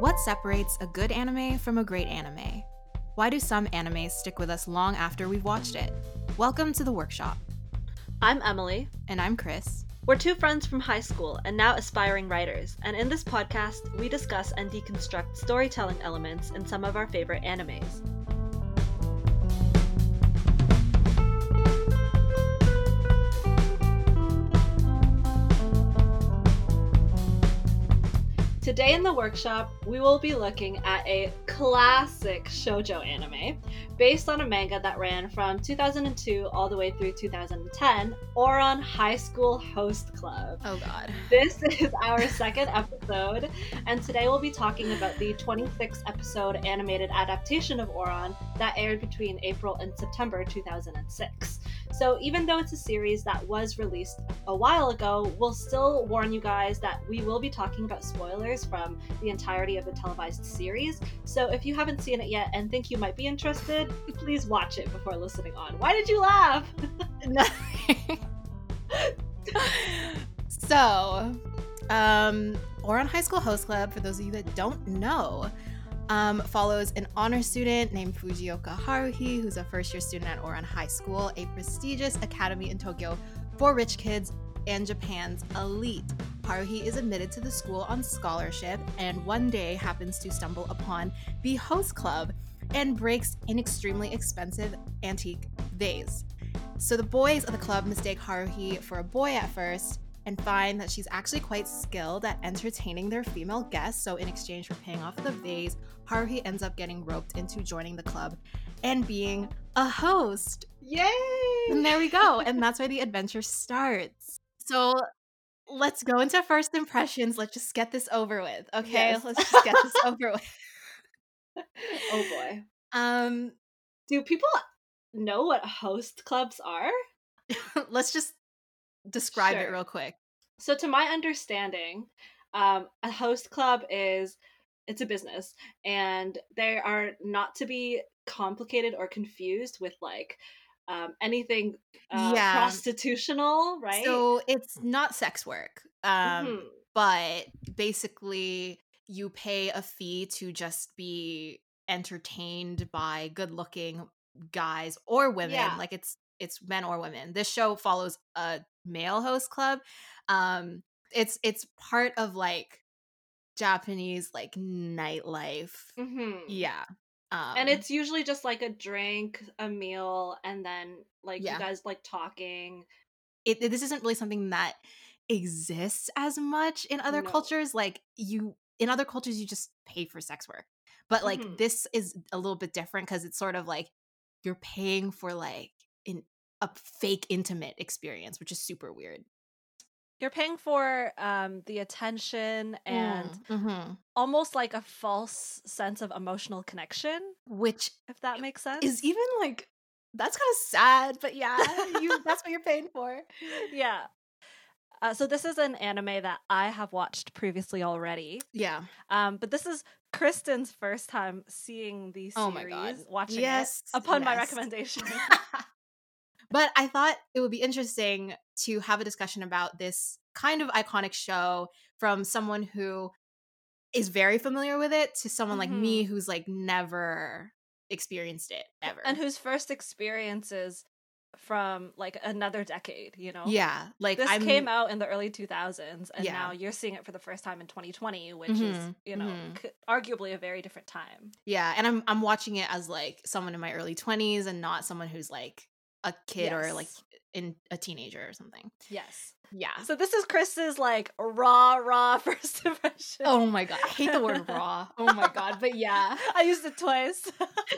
What separates a good anime from a great anime? Why do some animes stick with us long after we've watched it? Welcome to the workshop. I'm Emily. And I'm Chris. We're two friends from high school and now aspiring writers, and in this podcast, we discuss and deconstruct storytelling elements in some of our favorite animes. Today in the workshop, we will be looking at a classic shoujo anime based on a manga that ran from 2002 all the way through 2010, Ouran High School Host Club. Oh god. This is our second episode, and today we'll be talking about the 26-episode animated adaptation of Ouran that aired between April and September 2006. So even though it's a series that was released a while ago, we'll still warn you guys that we will be talking about spoilers from the entirety of the televised series. So if you haven't seen it yet and think you might be interested, please watch it before listening on. Why did you laugh? Nothing. So, Ouran High School Host Club, for those of you that don't know, follows an honor student named Fujioka Haruhi, who's a first-year student at Ouran High School, a prestigious academy in Tokyo for rich kids and Japan's elite. Haruhi is admitted to the school on scholarship and one day happens to stumble upon the host club and breaks an extremely expensive antique vase. So the boys of the club mistake Haruhi for a boy at first, and find that she's actually quite skilled at entertaining their female guests, so in exchange for paying off the vase, Haruhi ends up getting roped into joining the club and being a host. Yay! And there we go, and that's where the adventure starts. So let's go into first impressions. Let's just get this over with, okay? Yes. Let's just get this over with. Oh boy. Do people know what host clubs are? Let's just describe it real quick. So to my understanding, a host club it's a business, and they are not to be complicated or confused with like anything prostitutional, right? So it's not sex work, but basically you pay a fee to just be entertained by good-looking guys or women. Yeah. Like it's men or women. This show follows a male host club. It's part of like Japanese like nightlife. Mm-hmm. Yeah. And it's usually just like a drink, a meal, and then like you guys like talking. This isn't really something that exists as much in other cultures. Like you just pay for sex work, but like this is a little bit different because it's sort of like you're paying for like a fake intimate experience, which is super weird. You're paying for the attention and almost like a false sense of emotional connection, which, if that makes sense, is even like, that's kind of sad, but yeah, that's what you're paying for. Yeah. So this is an anime that I have watched previously already. Yeah. But this is Kristen's first time seeing the series, watching it upon my recommendation. But I thought it would be interesting to have a discussion about this kind of iconic show from someone who is very familiar with it to someone like me who's like never experienced it ever. And whose first experience is from like another decade, you know? Yeah. Like this came out in the early 2000s and now you're seeing it for the first time in 2020, which is, you know, arguably a very different time. Yeah. And I'm watching it as like someone in my early 20s and not someone who's like a kid or like in a teenager or something. Yes. Yeah. So this is Chris's like raw first impression. Oh my god. I hate the word raw. Oh my god. But yeah. I used it twice.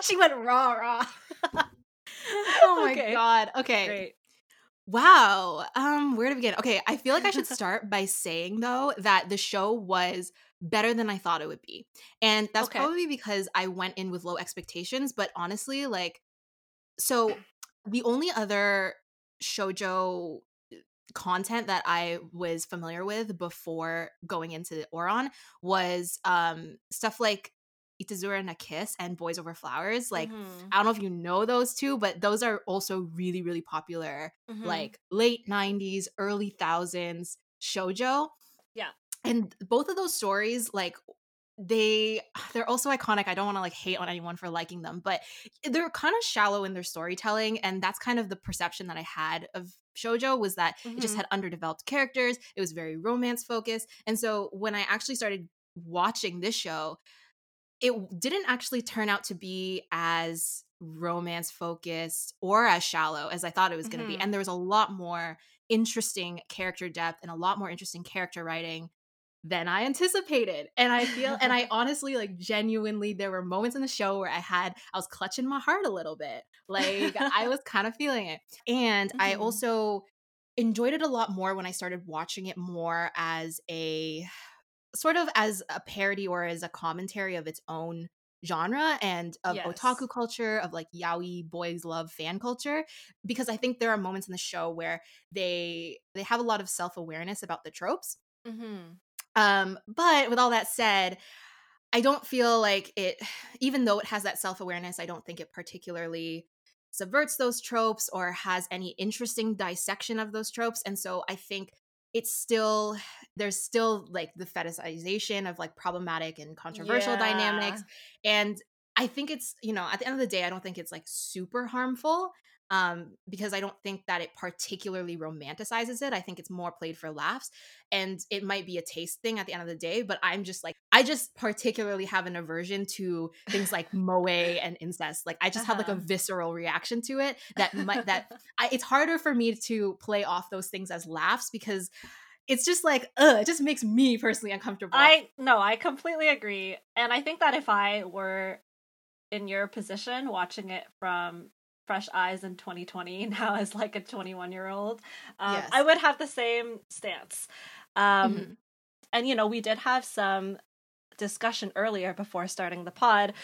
She went raw. Oh my god. Okay. Great. Wow. Where to begin? Okay. I feel like I should start by saying though that the show was better than I thought it would be. And that's probably because I went in with low expectations, but honestly like the only other shoujo content that I was familiar with before going into Ouran was stuff like Itazura na Kiss and Boys Over Flowers. Like, I don't know if you know those two, but those are also really, really popular, like late 90s, early 2000s shoujo. Yeah. And both of those stories, like, they're also iconic. I don't want to hate on anyone for liking them, but they're kind of shallow in their storytelling, and that's kind of the perception that I had of shoujo, was that it just had underdeveloped characters. It was very romance focused. And so when I actually started watching this show, it didn't actually turn out to be as romance focused or as shallow as I thought it was going to be. And there was a lot more interesting character depth and a lot more interesting character writing than I anticipated. And I feel, and I honestly, genuinely, there were moments in the show where I was clutching my heart a little bit. I was kind of feeling it. And I also enjoyed it a lot more when I started watching it more as a sort of as a parody or as a commentary of its own genre and of otaku culture, of yaoi boys love fan culture, because I think there are moments in the show where they have a lot of self-awareness about the tropes. But with all that said, I don't feel like it, even though it has that self-awareness, I don't think it particularly subverts those tropes or has any interesting dissection of those tropes. And so I think it's still, there's still the fetishization of problematic and controversial dynamics. And I think it's, at the end of the day, I don't think it's super harmful, because I don't think that it particularly romanticizes it. I think it's more played for laughs, and it might be a taste thing at the end of the day, but I'm just I just particularly have an aversion to things like moe and incest. I just have a visceral reaction to it it's harder for me to play off those things as laughs, because it's just it just makes me personally uncomfortable. I completely agree. And I think that if I were in your position watching it from fresh eyes in 2020 now as a 21-year-old, I would have the same stance. And we did have some discussion earlier before starting the pod.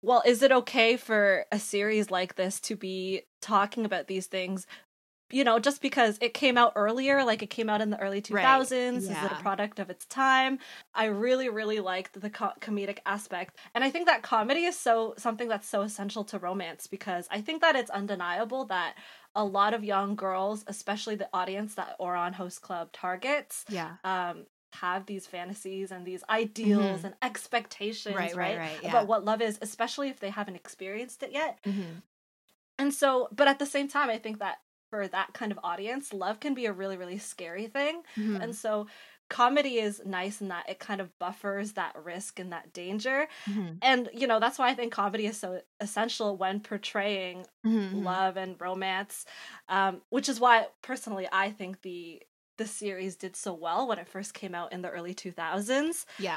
Well, is it okay for a series like this to be talking about these things? Just because it came out earlier, it came out in the early 2000s, is it a product of its time? I really, really liked the comedic aspect. And I think that comedy is something that's so essential to romance, because I think that it's undeniable that a lot of young girls, especially the audience that Ouran Host Club targets, have these fantasies and these ideals and expectations about what love is, especially if they haven't experienced it yet. And so, but at the same time, I think that for that kind of audience, love can be a really, really scary thing. And so comedy is nice in that it kind of buffers that risk and that danger. And, that's why I think comedy is so essential when portraying love and romance, which is why, personally, I think the series did so well when it first came out in the early 2000s. Yeah.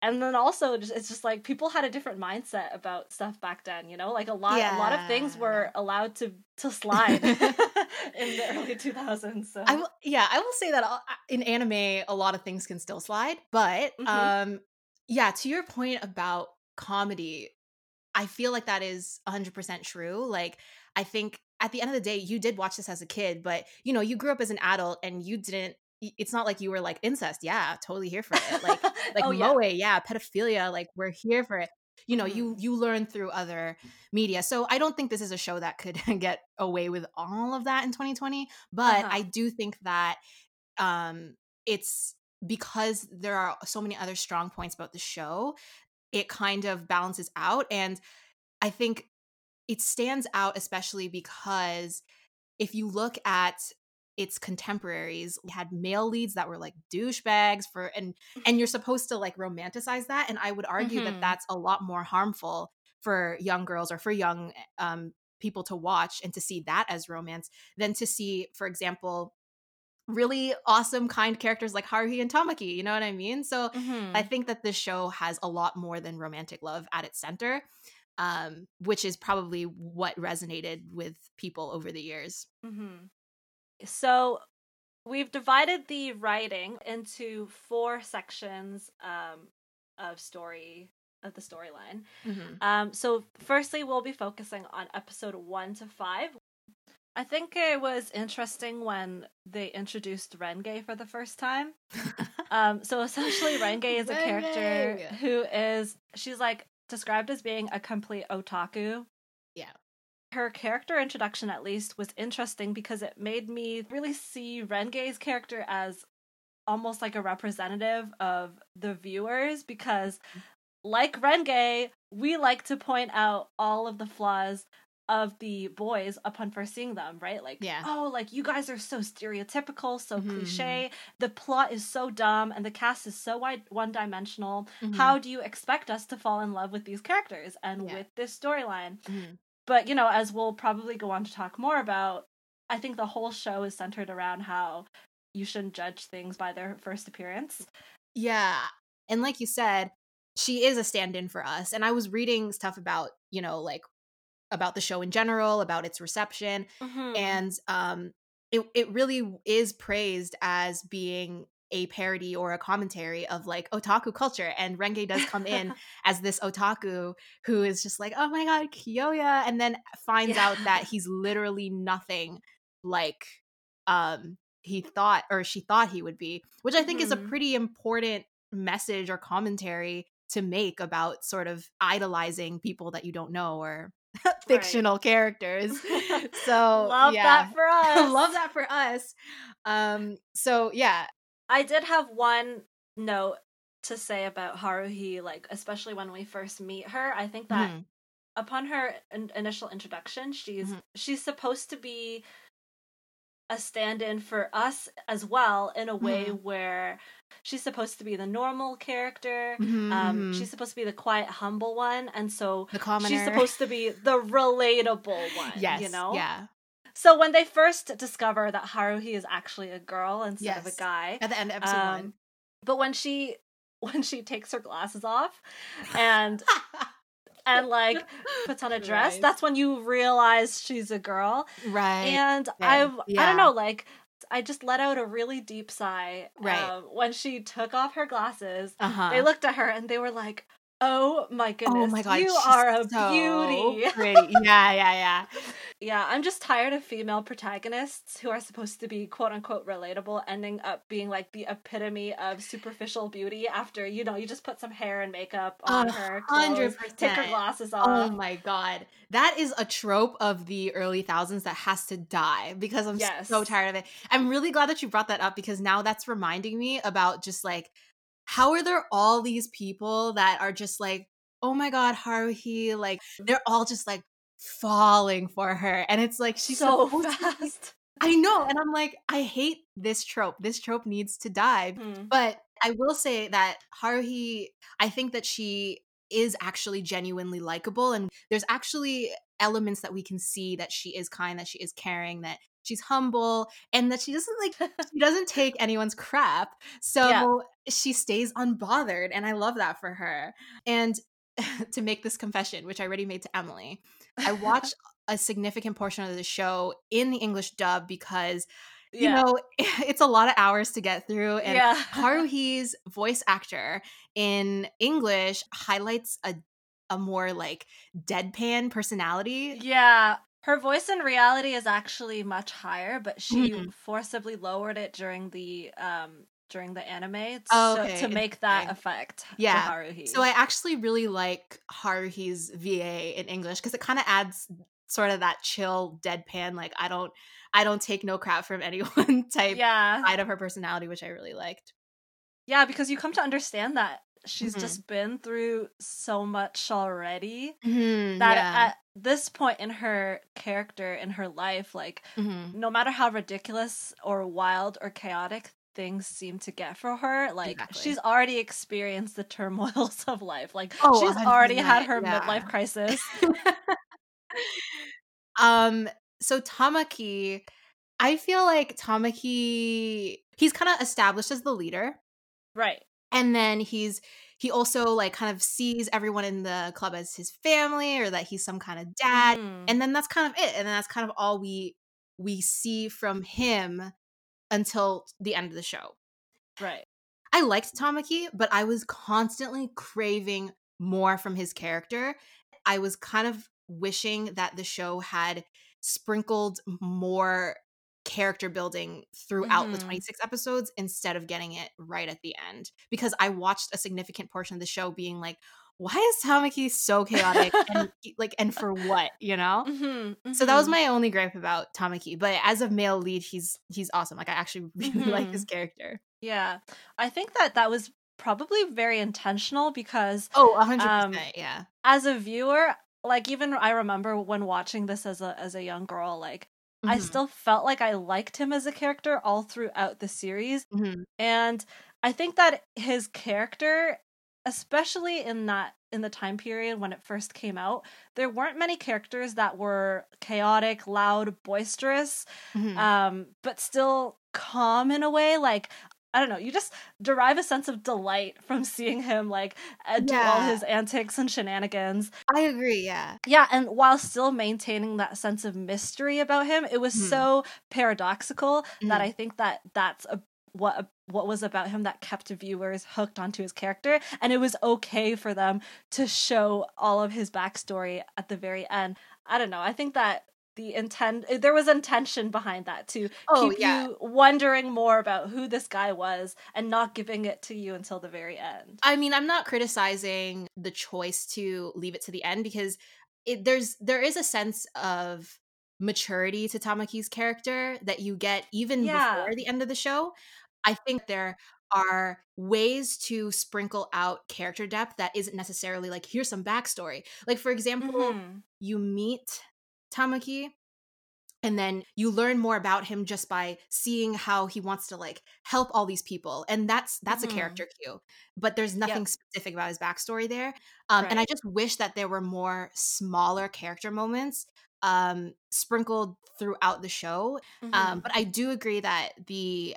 And then also, it's just people had a different mindset about stuff back then, a lot of things were allowed to slide in the early 2000s. So. I will say that in anime, a lot of things can still slide. But to your point about comedy, I feel like that is 100% true. I think at the end of the day, you did watch this as a kid, but, you grew up as an adult and you didn't. It's not like you were incest. Yeah, totally here for it. Moe, pedophilia, we're here for it. You learn through other media. So I don't think this is a show that could get away with all of that in 2020. But I do think that it's because there are so many other strong points about the show, it kind of balances out. And I think it stands out, especially because if you look at its contemporaries, had male leads that were douchebags and you're supposed to romanticize that. And I would argue that that's a lot more harmful for young girls or for young people to watch and to see that as romance than to see, for example, really awesome, kind characters like Haruhi and Tamaki. You know what I mean? So I think that this show has a lot more than romantic love at its center, which is probably what resonated with people over the years. So we've divided the writing into 4 sections of the storyline. So firstly, we'll be focusing on episode 1 to 5. I think it was interesting when they introduced Renge for the first time. So essentially, Renge is a character who is, she's described as being a complete otaku. Yeah. Her character introduction, at least, was interesting because it made me really see Renge's character as almost like a representative of the viewers, because like Renge, we like to point out all of the flaws of the boys upon first seeing them, right? Like, oh, like, you guys are so stereotypical, so cliche, the plot is so dumb, and the cast is so one-dimensional. How do you expect us to fall in love with these characters and with this storyline? But, you know, as we'll probably go on to talk more about, I think the whole show is centered around how you shouldn't judge things by their first appearance. Yeah. And like you said, she is a stand-in for us. And I was reading stuff about, you know, like, about the show in general, about its reception. And it really is praised as being a parody or a commentary of, like, otaku culture. And Renge does come in as this otaku who is just like, oh my god, Kyoya, and then finds out that he's literally nothing like he thought or she thought he would be, which I think is a pretty important message or commentary to make about sort of idolizing people that you don't know or fictional characters. So love that for us. So yeah, I did have one note to say about Haruhi, like, especially when we first meet her. I think that upon her initial introduction, she's supposed to be a stand-in for us as well, in a way where she's supposed to be the normal character. She's supposed to be the quiet, humble one, and so the commoner. She's supposed to be the relatable one. Yes, you know. Yeah. So when they first discover that Haruhi is actually a girl instead of a guy at the end of episode 1, but when she takes her glasses off and and, like, puts on a dress, that's when you realize she's a girl. Right. And I don't know, like, I just let out a really deep sigh when she took off her glasses. They looked at her and they were like, oh my goodness, oh my God, you are a so beauty. Pretty. Yeah. Yeah, I'm just tired of female protagonists who are supposed to be quote-unquote relatable ending up being, like, the epitome of superficial beauty after, you know, you just put some hair and makeup on her clothes, 100%. Take her glasses off. Oh my God. That is a trope of the early 2000s that has to die, because I'm so tired of it. I'm really glad that you brought that up, because now that's reminding me about just, like, how are there all these people that are just like, oh my God, Haruhi, like, they're all just, like, falling for her, and it's like, she's so fast. I know, and I'm like, I hate this trope. This trope needs to die. But I will say that Haruhi, I think that she is actually genuinely likable, and there's actually elements that we can see that she is kind, that she is caring, that she's humble, and that she doesn't take anyone's crap. So she stays unbothered, and I love that for her. And to make this confession, which I already made to Emily, I watched a significant portion of the show in the English dub because, you know, it's a lot of hours to get through. And Haruhi's voice actor in English highlights a more, like, deadpan personality. Yeah. Her voice in reality is actually much higher, but she forcibly lowered it during the anime to make that effect to Haruhi. So I actually really like Haruhi's VA in English, because it kind of adds sort of that chill, deadpan, like, I don't take no crap from anyone type side of her personality, which I really liked. Yeah, because you come to understand that she's just been through so much already that at this point in her character, in her life, like, no matter how ridiculous or wild or chaotic things seem to get for her, like, she's already experienced the turmoils of life. Like, she's already had her midlife crisis. So Tamaki, I feel like Tamaki, he's kind of established as the leader. Right. And then he also, like, kind of sees everyone in the club as his family, or that he's some kind of dad. And then that's kind of it. And then that's kind of all we see from him until the end of the show. Right. I liked Tamaki, but I was constantly craving more from his character. I was kind of wishing that the show had sprinkled more character building throughout the 26 episodes instead of getting it right at the end, because I watched a significant portion of the show being like, why is Tamaki so chaotic and for what, you know? So that was my only gripe about Tamaki, but as a male lead, he's awesome. Like, I actually really like his character. Yeah. I think that was probably very intentional because... Oh, 100%, yeah. As a viewer, like, even I remember when watching this as a young girl, like, mm-hmm. I still felt like I liked him as a character all throughout the series. Mm-hmm. And I think that his character, especially in the time period when it first came out, there weren't many characters that were chaotic, loud, boisterous, mm-hmm. But still calm in a way. Like, I don't know, you just derive a sense of delight from seeing him, like, do all his antics and shenanigans. I agree, yeah. Yeah, and while still maintaining that sense of mystery about him, it was so paradoxical that I think that's what was about him that kept viewers hooked onto his character, and it was okay for them to show all of his backstory at the very end. I don't know, I think that there was intention behind that to keep you wondering more about who this guy was and not giving it to you until the very end. I mean, I'm not criticizing the choice to leave it to the end because there is a sense of maturity to Tamaki's character that you get even before the end of the show. I think there are ways to sprinkle out character depth that isn't necessarily like, here's some backstory. Like, for example, you meet Tamaki and then you learn more about him just by seeing how he wants to, like, help all these people, and that's a character cue, but there's nothing specific about his backstory there. Right. And I just wish that there were more smaller character moments sprinkled throughout the show. But I do agree that the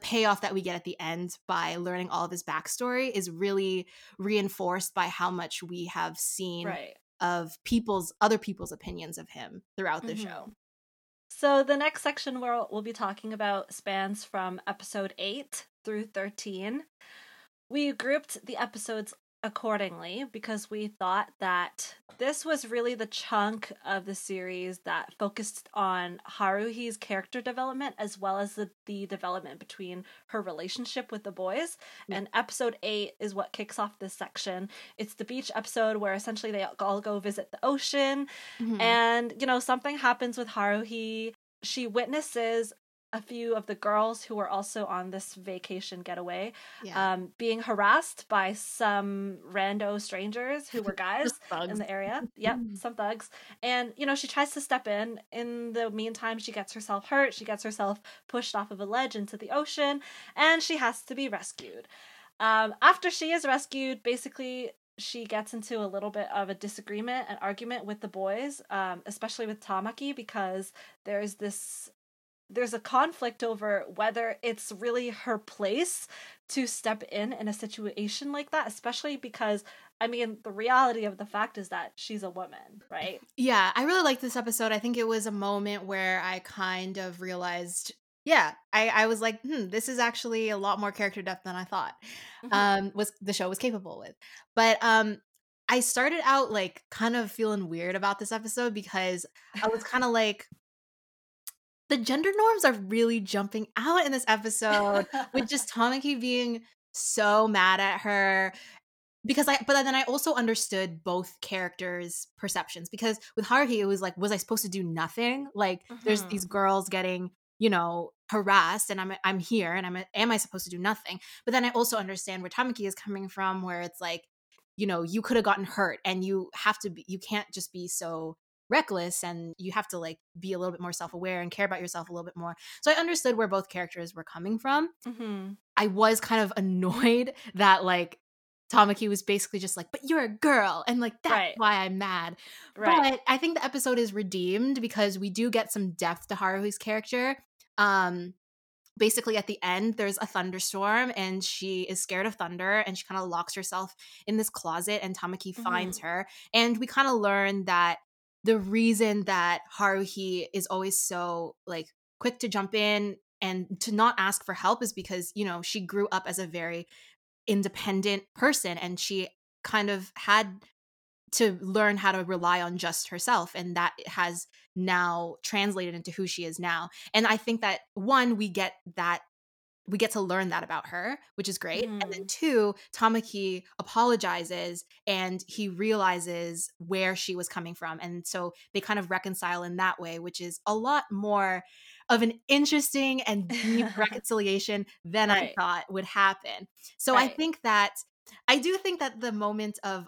payoff that we get at the end by learning all of his backstory is really reinforced by how much we have seen of other people's opinions of him throughout the show. So the next section we'll be talking about spans from episode 8 through 13. We grouped the episodes accordingly because we thought that this was really the chunk of the series that focused on Haruhi's character development as well as the development between her relationship with the boys. And episode 8 is what kicks off this section. It's the beach episode where essentially they all go visit the ocean, and, you know, something happens with Haruhi. She witnesses a few of the girls who were also on this vacation getaway being harassed by some rando strangers who were guys in the area. Yep, some thugs. And, you know, she tries to step in. In the meantime, she gets herself hurt. She gets herself pushed off of a ledge into the ocean, and she has to be rescued. After she is rescued, basically, she gets into a little bit of a disagreement, an argument with the boys, especially with Tamaki, because there's a conflict over whether it's really her place to step in a situation like that, especially because, I mean, the reality of the fact is that she's a woman, right? Yeah, I really liked this episode. I think it was a moment where I kind of realized, I was like, this is actually a lot more character depth than I thought the show was capable with. But I started out, like, kind of feeling weird about this episode because I was kind of like, the gender norms are really jumping out in this episode with just Tamaki being so mad at her. But then I also understood both characters' perceptions, because with Haruhi, it was like, was I supposed to do nothing? Like, there's these girls getting, you know, harassed, and I'm here, and am I supposed to do nothing? But then I also understand where Tamaki is coming from, where it's like, you know, you could have gotten hurt, and you can't just be so reckless, and you have to, like, be a little bit more self-aware and care about yourself a little bit more. So I understood where both characters were coming from. I was kind of annoyed that, like, Tamaki was basically just like, but you're a girl, and, like, that's why I'm mad. But I think the episode is redeemed because we do get some depth to Haruhi's character. Basically, at the end, there's a thunderstorm, and she is scared of thunder, and she kind of locks herself in this closet, and Tamaki finds her, and we kind of learn that the reason that Haruhi is always so, like, quick to jump in and to not ask for help is because, you know, she grew up as a very independent person, and she kind of had to learn how to rely on just herself, and that has now translated into who she is now. And I think that, one, we get to learn that about her, which is great. And then two, Tamaki apologizes, and he realizes where she was coming from. And so they kind of reconcile in that way, which is a lot more of an interesting and deep reconciliation than I thought would happen. So I do think that the moment of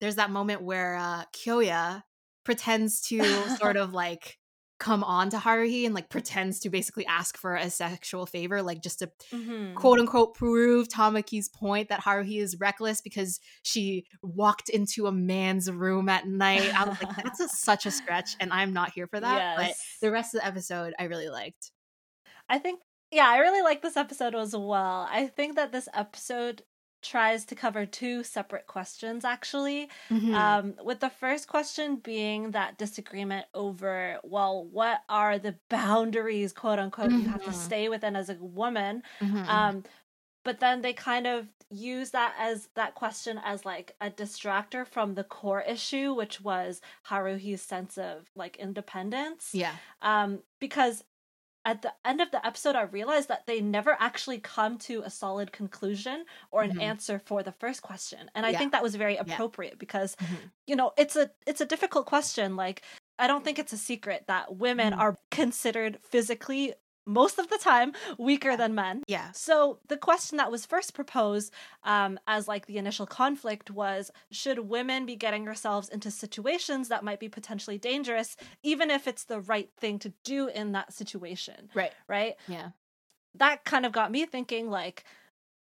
there's that moment where Kyoya pretends to sort of like come on to Haruhi and like pretends to basically ask for a sexual favor, like just to quote unquote prove Tamaki's point that Haruhi is reckless because she walked into a man's room at night. I was like, that's such a stretch and I'm not here for that. Yes. But the rest of the episode I really liked. I really like this episode as well. I think that this episode tries to cover two separate questions, actually, with the first question being that disagreement over, well, what are the boundaries, quote unquote, you have to stay within as a woman. But then they kind of use that question as like a distractor from the core issue, which was Haruhi's sense of like independence. Because at the end of the episode, I realized that they never actually come to a solid conclusion or an answer for the first question. And I think that was very appropriate because, you know, it's a difficult question. Like, I don't think it's a secret that women are considered physically, most of the time, weaker than men. Yeah. So the question that was first proposed as like the initial conflict was, should women be getting ourselves into situations that might be potentially dangerous, even if it's the right thing to do in that situation? Right? Yeah. That kind of got me thinking, like,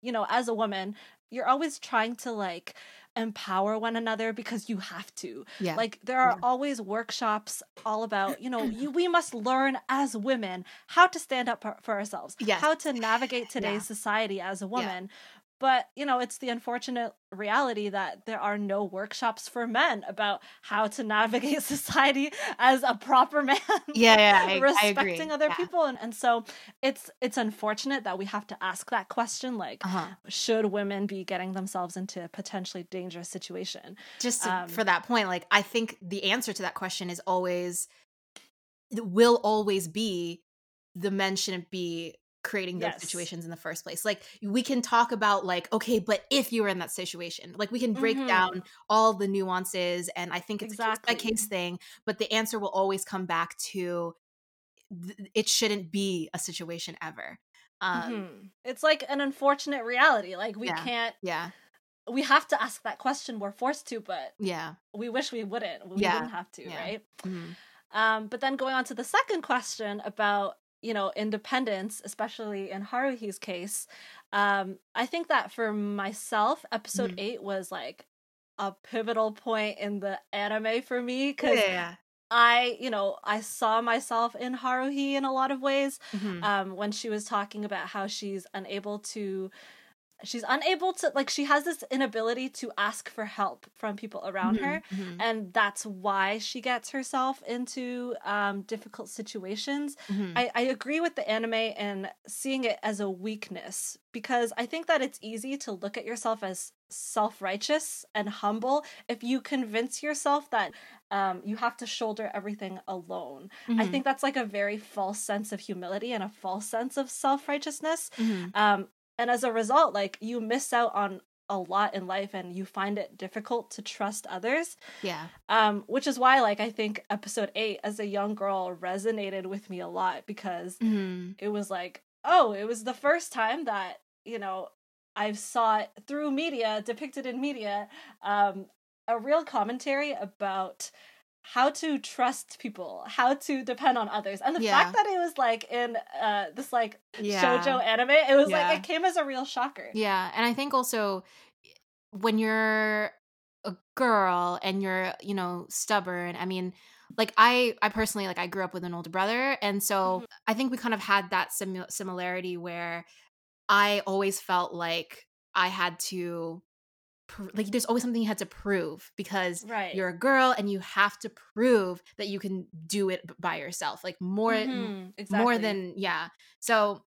you know, as a woman, you're always trying to like empower one another because you have to. Yeah. Like there are always workshops all about, you know, we must learn as women how to stand up for ourselves, how to navigate today's society as a woman. Yeah. But, you know, it's the unfortunate reality that there are no workshops for men about how to navigate society as a proper man. Respecting I agree. Other people. And so it's unfortunate that we have to ask that question, like, should women be getting themselves into a potentially dangerous situation? Just for that point, like, I think the answer to that question is will always be the men shouldn't be creating those situations in the first place. Like we can talk about like, okay, but if you were in that situation, like we can break down all the nuances, and I think it's a case by case thing, but the answer will always come back to it shouldn't be a situation ever. It's like an unfortunate reality. Like we can't we have to ask that question. We're forced to, but we wish we wouldn't. We wouldn't have to, right? But then going on to the second question about, you know, independence, especially in Haruhi's case, I think that for myself, episode 8 was like a pivotal point in the anime for me because I saw myself in Haruhi in a lot of ways. When she was talking about how she's unable to like she has this inability to ask for help from people around her, and that's why she gets herself into difficult situations. I agree with the anime and seeing it as a weakness because I think that it's easy to look at yourself as self-righteous and humble if you convince yourself that you have to shoulder everything alone. I think that's like a very false sense of humility and a false sense of self-righteousness. And as a result, like, you miss out on a lot in life and you find it difficult to trust others. Which is why, like, I think episode 8 as a young girl resonated with me a lot because it was like, oh, it was the first time that, you know, I've saw it through media, depicted in media, a real commentary about how to trust people, how to depend on others. And the fact that it was like in this like shoujo anime, it was like it came as a real shocker. Yeah. And I think also when you're a girl and you're, you know, stubborn, I mean, like I personally, like I grew up with an older brother. And so I think we kind of had that similarity where I always felt like I had to, like there's always something you had to prove because you're a girl and you have to prove that you can do it by yourself, like more than so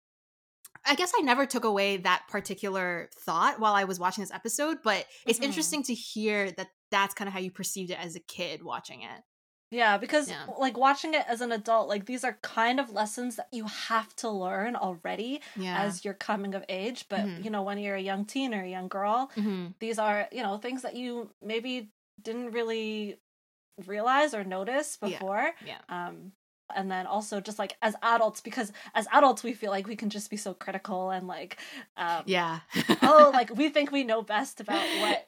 I guess I never took away that particular thought while I was watching this episode, but it's interesting to hear that that's kind of how you perceived it as a kid watching it. Yeah, because like watching it as an adult, like these are kind of lessons that you have to learn already as you're coming of age. But, you know, when you're a young teen or a young girl, these are, you know, things that you maybe didn't really realize or notice before. And then also just like as adults, because as adults we feel like we can just be so critical and like oh, like we think we know best about what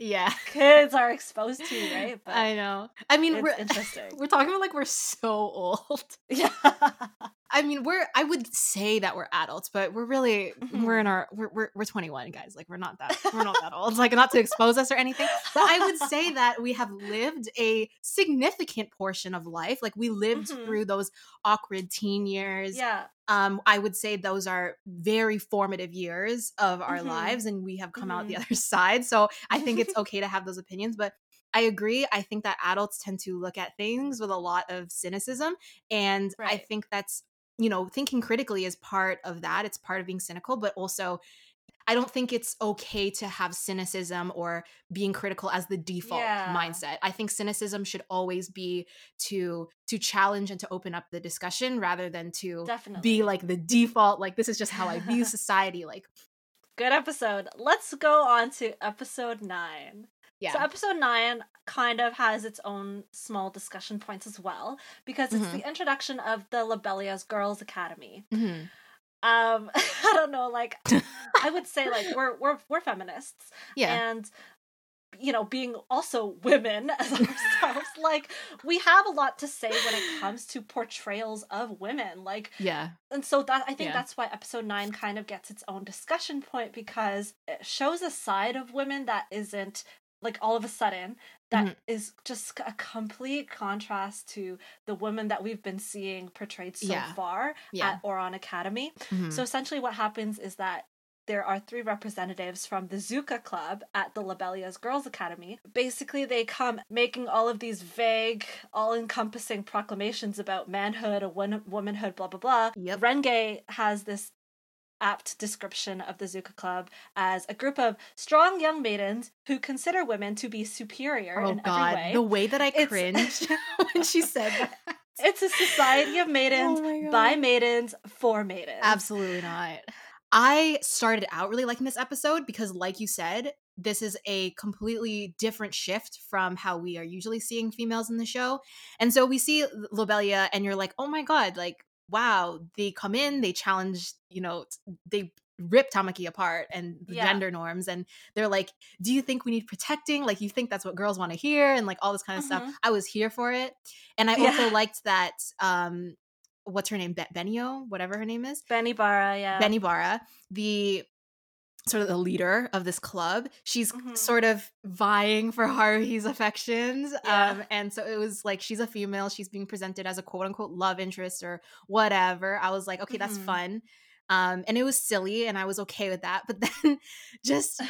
kids are exposed to, right? But I know, I mean, we're interesting, we're talking about like we're so old. Yeah, I mean, I would say that we're adults, but we're really we're 21, guys. Like we're not that old. Like, not to expose us or anything, but I would say that we have lived a significant portion of life. Like we lived through those awkward teen years. Yeah. I would say those are very formative years of our lives, and we have come out the other side. So I think it's okay to have those opinions, but I agree. I think that adults tend to look at things with a lot of cynicism, and I think that's, you know, thinking critically is part of that. It's part of being cynical, but also I don't think it's okay to have cynicism or being critical as the default mindset. I think cynicism should always be to challenge and to open up the discussion rather than to be like the default, like this is just how I view society. Like, good episode. Let's go on to episode 9. Yeah. So episode 9 kind of has its own small discussion points as well, because it's the introduction of the Lobelia Girls' Academy. I don't know, like I would say like we're feminists, and you know, being also women as ourselves, like we have a lot to say when it comes to portrayals of women, like and so that I think that's why episode 9 kind of gets its own discussion point, because it shows a side of women that isn't like all of a sudden that is just a complete contrast to the women that we've been seeing portrayed so far at Ouran Academy. So essentially what happens is that there are 3 representatives from the Zuka Club at the Lobelia Girls' Academy. Basically, they come making all of these vague, all-encompassing proclamations about manhood, womanhood, blah, blah, blah. Renge has this apt description of the Zuka Club as a group of strong young maidens who consider women to be superior in every way. The way that I cringed when she said that. It's a society of maidens, by maidens, for maidens. Absolutely not. I started out really liking this episode because, like you said, this is a completely different shift from how we are usually seeing females in the show. And so we see Lobelia and you're like, oh my God, like, wow, they come in, they challenge, you know, they rip Tamaki apart and gender norms, and they're like, do you think we need protecting? Like, you think that's what girls want to hear? And like all this kind of stuff. I was here for it. And I also liked that what's her name? Benio, whatever her name is. Benibara, Benibara, the sort of the leader of this club. She's sort of vying for Haruhi's affections. And so it was like, she's a female. She's being presented as a quote unquote love interest or whatever. I was like, okay, that's fun. And it was silly and I was okay with that. But then just,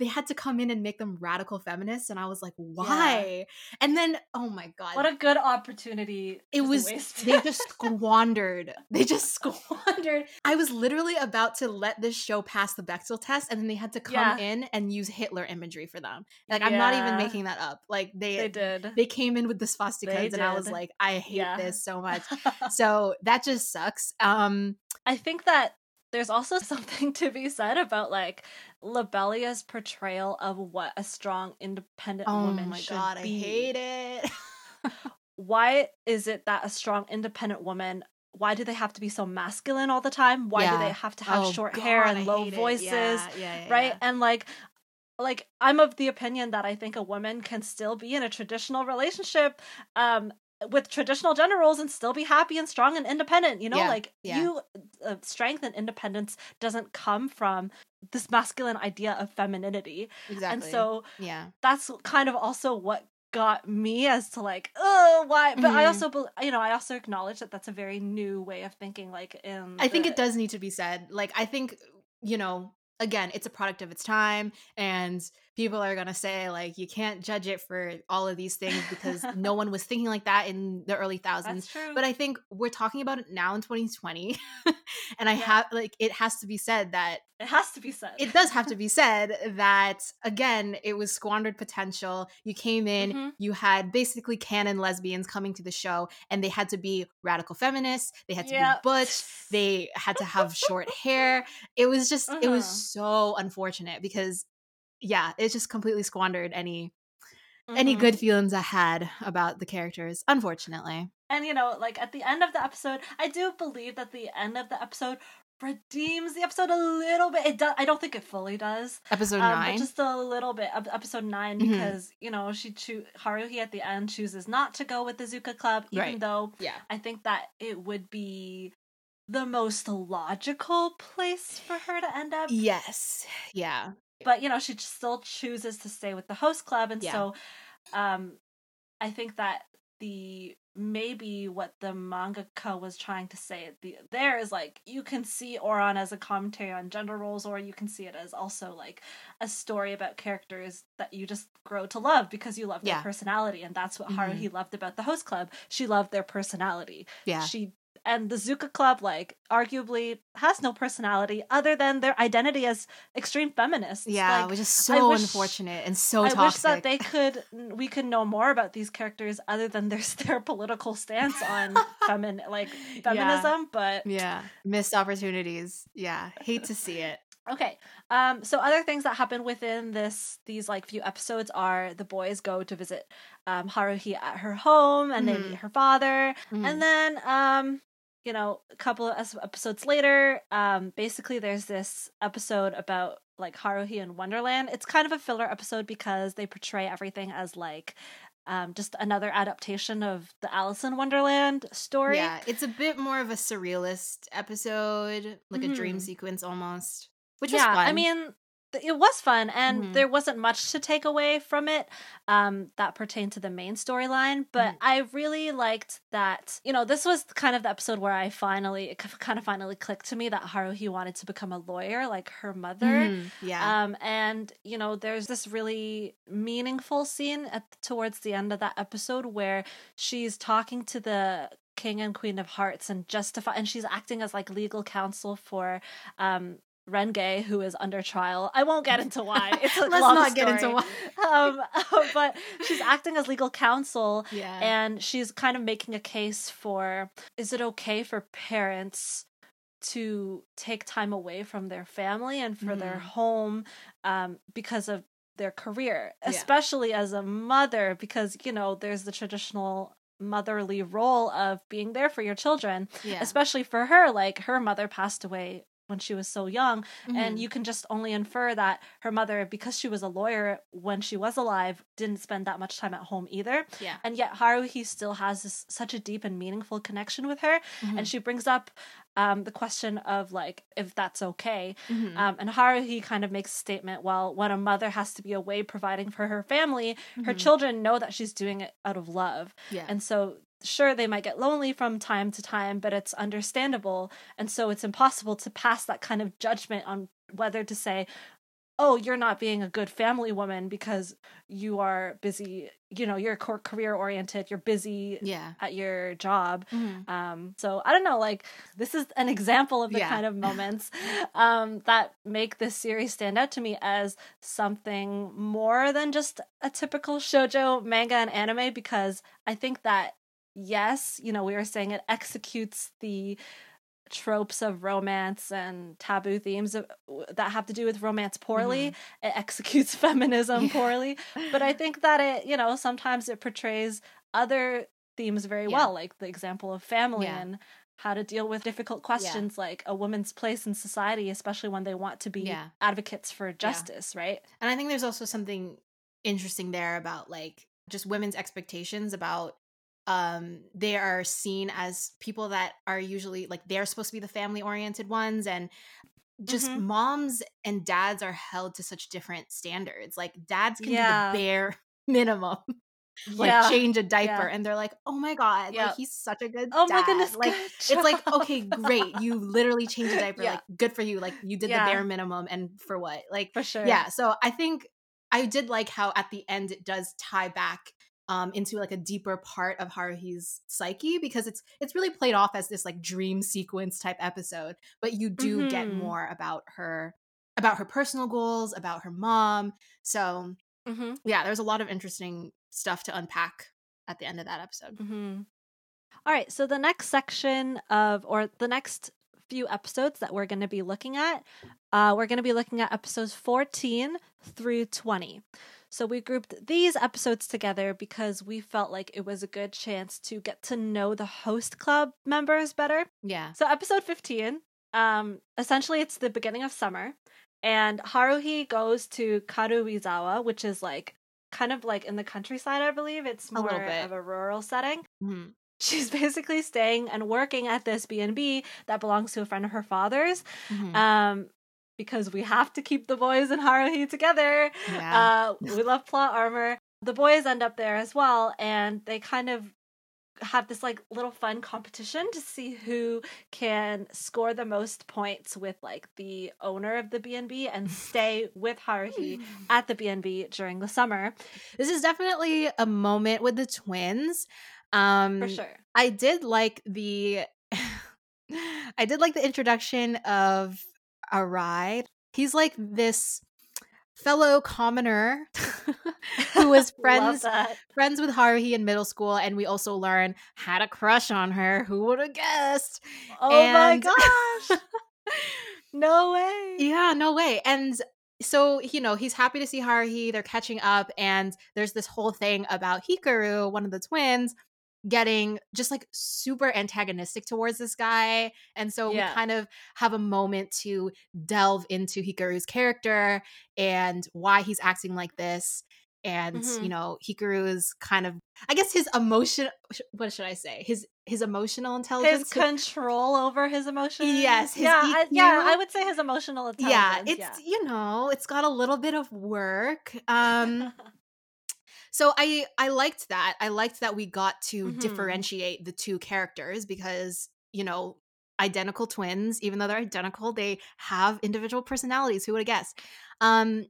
they had to come in and make them radical feminists. And I was like, why? Yeah. And then, oh my God. What a good opportunity. It was, they just squandered. They just squandered. I was literally about to let this show pass the Bechdel test. And then they had to come in and use Hitler imagery for them. Like, I'm not even making that up. Like they did. They came in with the swastikas and I was like, I hate this so much. So that just sucks. I think that there's also something to be said about like Lobelia's portrayal of what a strong, independent woman should be. Oh my God, I hate it. Why is it that a strong, independent woman, why do they have to be so masculine all the time? Why do they have to have short hair and low voices? Yeah. And like I'm of the opinion that I think a woman can still be in a traditional relationship with traditional gender roles and still be happy and strong and independent, you know, strength and independence doesn't come from this masculine idea of femininity. Exactly. And so that's kind of also what got me as to like, oh, why? But I also, you know, I also acknowledge that that's a very new way of thinking. Like, I think it does need to be said. Like, I think, you know, again, it's a product of its time, and people are going to say, like, you can't judge it for all of these things because no one was thinking like that in the early thousands. But I think we're talking about it now in 2020. And I have, like, it has to be said that. It has to be said. It does have to be said that, again, it was squandered potential. You came in, you had basically canon lesbians coming to the show, and they had to be radical feminists. They had to be butch. They had to have short hair. It was just, it was so unfortunate because it just completely squandered any good feelings I had about the characters, unfortunately. And, you know, like, at the end of the episode, I do believe that the end of the episode redeems the episode a little bit. It does. I don't think it fully does. Episode 9? But just a little bit of episode 9, mm-hmm. because, you know, Haruhi at the end chooses not to go with the Zuka Club, even right. though yeah. I think that it would be the most logical place for her to end up. Yes. Yeah. But, you know, she still chooses to stay with the host club. And yeah. so I think that maybe what the mangaka was trying to say there is, like, you can see Ouran as a commentary on gender roles, or you can see it as also, like, a story about characters that you just grow to love because you love yeah. their personality. And that's what mm-hmm. Haruhi loved about the host club. She loved their personality. Yeah. And the Zuka Club, like, arguably has no personality other than their identity as extreme feminists. Yeah, like, which is so unfortunate and so toxic. I wish that we could know more about these characters other than their political stance on feminism, yeah. but... Yeah, missed opportunities. Yeah, hate to see it. Okay, so other things that happen within these like few episodes are the boys go to visit Haruhi at her home, and mm-hmm. they meet her father, mm-hmm. and then you know, a couple of episodes later, basically there's this episode about like Haruhi in Wonderland. It's kind of a filler episode because they portray everything as like just another adaptation of the Alice in Wonderland story. Yeah, it's a bit more of a surrealist episode, like mm-hmm. a dream sequence almost. Which was fun. I mean, it was fun, and mm-hmm. there wasn't much to take away from it that pertained to the main storyline, but mm-hmm. I really liked that, you know, this was kind of the episode where it kind of finally clicked to me that Haruhi wanted to become a lawyer, like her mother. Mm-hmm. Yeah. And, you know, there's this really meaningful scene towards the end of that episode where she's talking to the King and Queen of Hearts and she's acting as like legal counsel for Renge, who is under trial. I won't get into why. It's a Let's long not story. Get into why. But she's acting as legal counsel, yeah. and she's kind of making a case for: is it okay for parents to take time away from their family and for mm-hmm. their home because of their career, especially yeah. as a mother? Because, you know, there's the traditional motherly role of being there for your children, yeah. especially for her. Like, her mother passed away when she was so young, mm-hmm. and you can just only infer that her mother, because she was a lawyer when she was alive, didn't spend that much time at home either. Yeah. And yet Haruhi still has such a deep and meaningful connection with her, mm-hmm. and she brings up the question of, like, if that's okay. Mm-hmm. And Haruhi kind of makes a statement, well, when a mother has to be away providing for her family, mm-hmm. her children know that she's doing it out of love. Yeah. And so, sure, they might get lonely from time to time, but it's understandable. And so it's impossible to pass that kind of judgment on whether to say, oh, you're not being a good family woman because you are busy, you know, you're career oriented, you're busy yeah. at your job. Mm-hmm. So I don't know, like, this is an example of the yeah. kind of moments that make this series stand out to me as something more than just a typical shoujo manga and anime, because I think that, yes, you know, we were saying it executes the tropes of romance and taboo themes that have to do with romance poorly. Mm-hmm. It executes feminism yeah. poorly. But I think that it, you know, sometimes it portrays other themes very yeah. well, like the example of family yeah. and how to deal with difficult questions yeah. like a woman's place in society, especially when they want to be yeah. advocates for justice, yeah. right? And I think there's also something interesting there about, like, just women's expectations about they are seen as people that are usually, like, they're supposed to be the family-oriented ones, and just mm-hmm. moms and dads are held to such different standards. Like, dads can yeah. do the bare minimum, like yeah. change a diaper, yeah. and they're like, oh my god, yeah. like, he's such a good oh dad. My goodness, like, good job. It's like, okay, great, you literally changed a diaper, yeah. like, good for you, like, you did yeah. the bare minimum, and for what? Like, for sure. Yeah, so I think I did like how at the end it does tie back into, like, a deeper part of Haruhi's psyche, because it's really played off as this, like, dream sequence type episode, but you do mm-hmm. get more about her personal goals, about her mom. So mm-hmm. yeah, there's a lot of interesting stuff to unpack at the end of that episode. Mm-hmm. All right, so the next few episodes that we're going to be looking at. We're going to be looking at episodes 14 through 20. So we grouped these episodes together because we felt like it was a good chance to get to know the host club members better. Yeah. So episode 15, essentially it's the beginning of summer, and Haruhi goes to Karuizawa, which is like kind of like in the countryside, I believe. It's more of a rural setting. Mm-hmm. She's basically staying and working at this B&B that belongs to a friend of her father's. Mm-hmm. Because we have to keep the boys and Haruhi together. Yeah. We love plot armor. The boys end up there as well, and they kind of have this like little fun competition to see who can score the most points with like the owner of the B&B and stay with Haruhi at the B&B during the summer. This is definitely a moment with the twins. For sure. I did like the introduction of Arai. He's like this fellow commoner who was friends with Haruhi in middle school, and we also learn had a crush on her. Who would have guessed? Oh my gosh. No way. Yeah, no way. And so, you know, he's happy to see Haruhi. They're catching up, and there's this whole thing about Hikaru, one of the twins, getting just like super antagonistic towards this guy. And so we kind of have a moment to delve into Hikaru's character and why he's acting like this. And, you know, Hikaru is kind of, I guess his emotion, what should I say? His emotional intelligence. His control over his emotions. Yes. I would say his emotional intelligence. Yeah, you know, it's got a little bit of work. So I liked that. I liked that we got to differentiate the two characters because, you know, identical twins, even though they're identical, they have individual personalities. Who would have guessed? What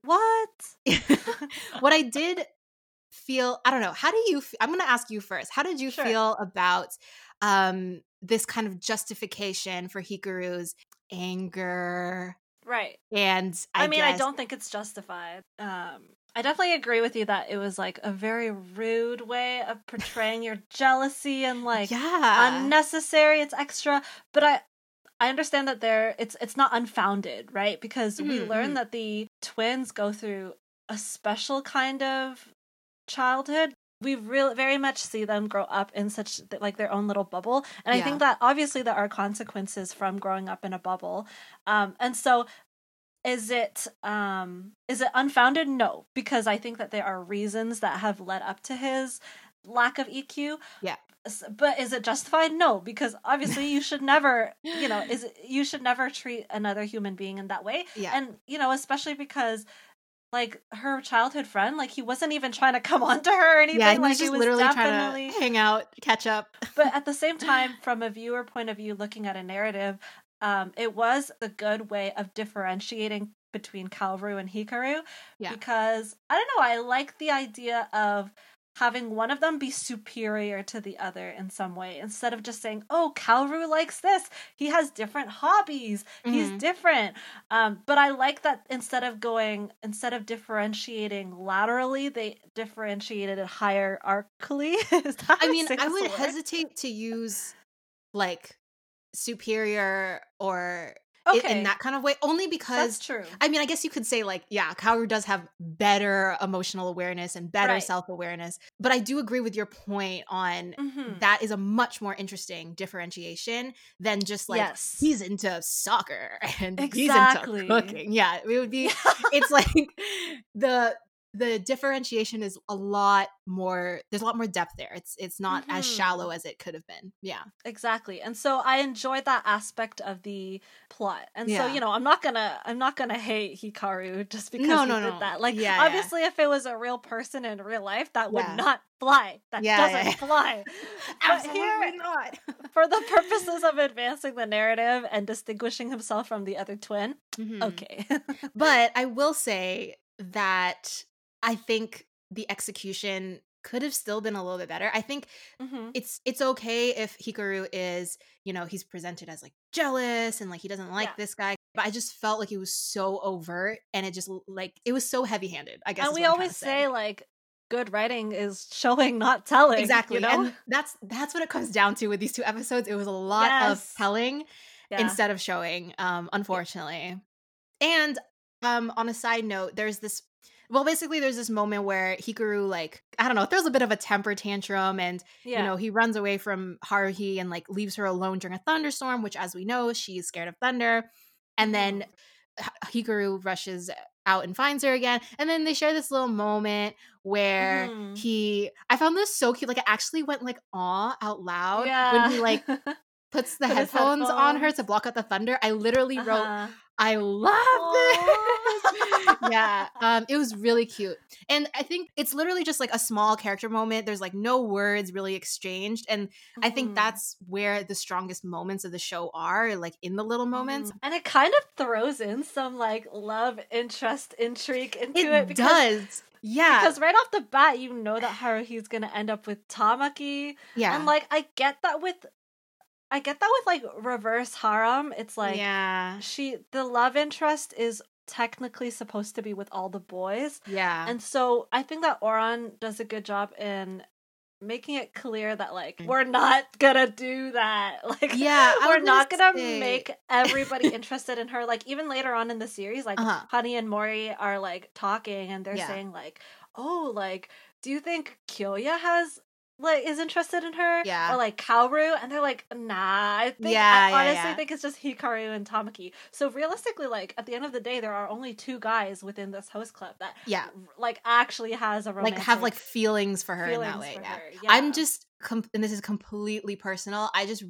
I did feel, I don't know, how do you, I'm going to ask you first. How did you feel about this kind of justification for Hikaru's anger? Right. And I don't think it's justified. I definitely agree with you that it was like a very rude way of portraying your jealousy and like unnecessary. It's extra, but I understand that it's not unfounded, right? Because we learn that the twins go through a special kind of childhood. We really very much see them grow up in such like their own little bubble, and I think that obviously there are consequences from growing up in a bubble, and so. Is it unfounded? No, because I think that there are reasons that have led up to his lack of EQ. Yeah. But is it justified? No, because obviously you should never, you should never treat another human being in that way. Yeah. And, you know, especially because like her childhood friend, like he wasn't even trying to come on to her or anything. Yeah, like he was literally trying to hang out, catch up. But at the same time, from a viewer point of view, looking at a narrative, it was a good way of differentiating between Kaoru and Hikaru because, I don't know, I like the idea of having one of them be superior to the other in some way instead of just saying, oh, Kaoru likes this. He has different hobbies. Mm-hmm. He's different. But I like that instead of differentiating laterally, they differentiated it hierarchically. I would hesitate to use, like, superior or in that kind of way, only because that's true. I mean, I guess you could say like, yeah, Kaoru does have better emotional awareness and better self-awareness, but I do agree with your point on that is a much more interesting differentiation than just like he's into soccer and he's into cooking. Yeah, it would be it's like the differentiation is a lot more, there's a lot more depth there. It's not as shallow as it could have been. Yeah, exactly. And so I enjoyed that aspect of the plot. And so, you know, I'm not going to hate Hikaru just because he did that. Like, obviously if it was a real person in real life, that would not fly. That doesn't fly. Absolutely not. For the purposes of advancing the narrative and distinguishing himself from the other twin. Mm-hmm. Okay. But I will say that I think the execution could have still been a little bit better. I think it's okay if Hikaru is, you know, he's presented as like jealous and like he doesn't like this guy. But I just felt like it was so overt and it just like it was so heavy-handed, I guess. And we always say like good writing is showing, not telling. Exactly. You know? And that's what it comes down to with these two episodes. It was a lot of telling. instead of showing, unfortunately. Yeah. And on a side note, there's this, well, basically there's this moment where Hikaru, like, I don't know, throws a bit of a temper tantrum and, you know, he runs away from Haruhi and, like, leaves her alone during a thunderstorm, which, as we know, she's scared of thunder. And then Hikaru rushes out and finds her again. And then they share this little moment where he, I found this so cute. Like, I actually went, like, aw out loud when he, like, puts the headphones on her to block out the thunder. I literally wrote, I love this. It was really cute. And I think it's literally just like a small character moment. There's like no words really exchanged. And I think that's where the strongest moments of the show are, like in the little moments. And it kind of throws in some like love, interest, intrigue into it. It does. Yeah. Because right off the bat, you know that Haruhi's going to end up with Tamaki. Yeah. And like, I get that with like reverse harem. It's like the love interest is technically supposed to be with all the boys. Yeah. And so I think that Ouran does a good job in making it clear that like we're not gonna do that. Like we're not gonna make everybody interested in her. Like even later on in the series, like Honey and Mori are like talking and they're saying like, oh, like, do you think Kyoya is interested in her, or like Kaoru, and they're like, nah. I think I honestly think it's just Hikaru and Tamaki. So realistically, like at the end of the day, there are only two guys within this host club that, like actually has a romantic, like have like feelings for her in that way. Yeah. Yeah. I'm just, and this is completely personal. I don't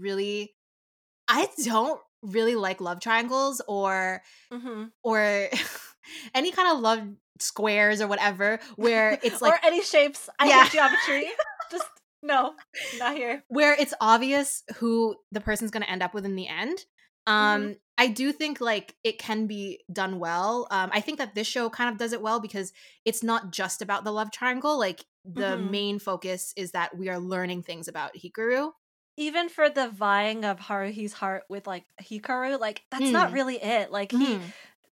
really like love triangles or any kind of love squares or whatever where it's like or any shapes. I hate geometry. Just no, not here. Where it's obvious who the person's going to end up with in the end. I do think like it can be done well. I think that this show kind of does it well because it's not just about the love triangle. Like the main focus is that we are learning things about Hikaru. Even for the vying of Haruhi's heart with like Hikaru, like that's not really it. Like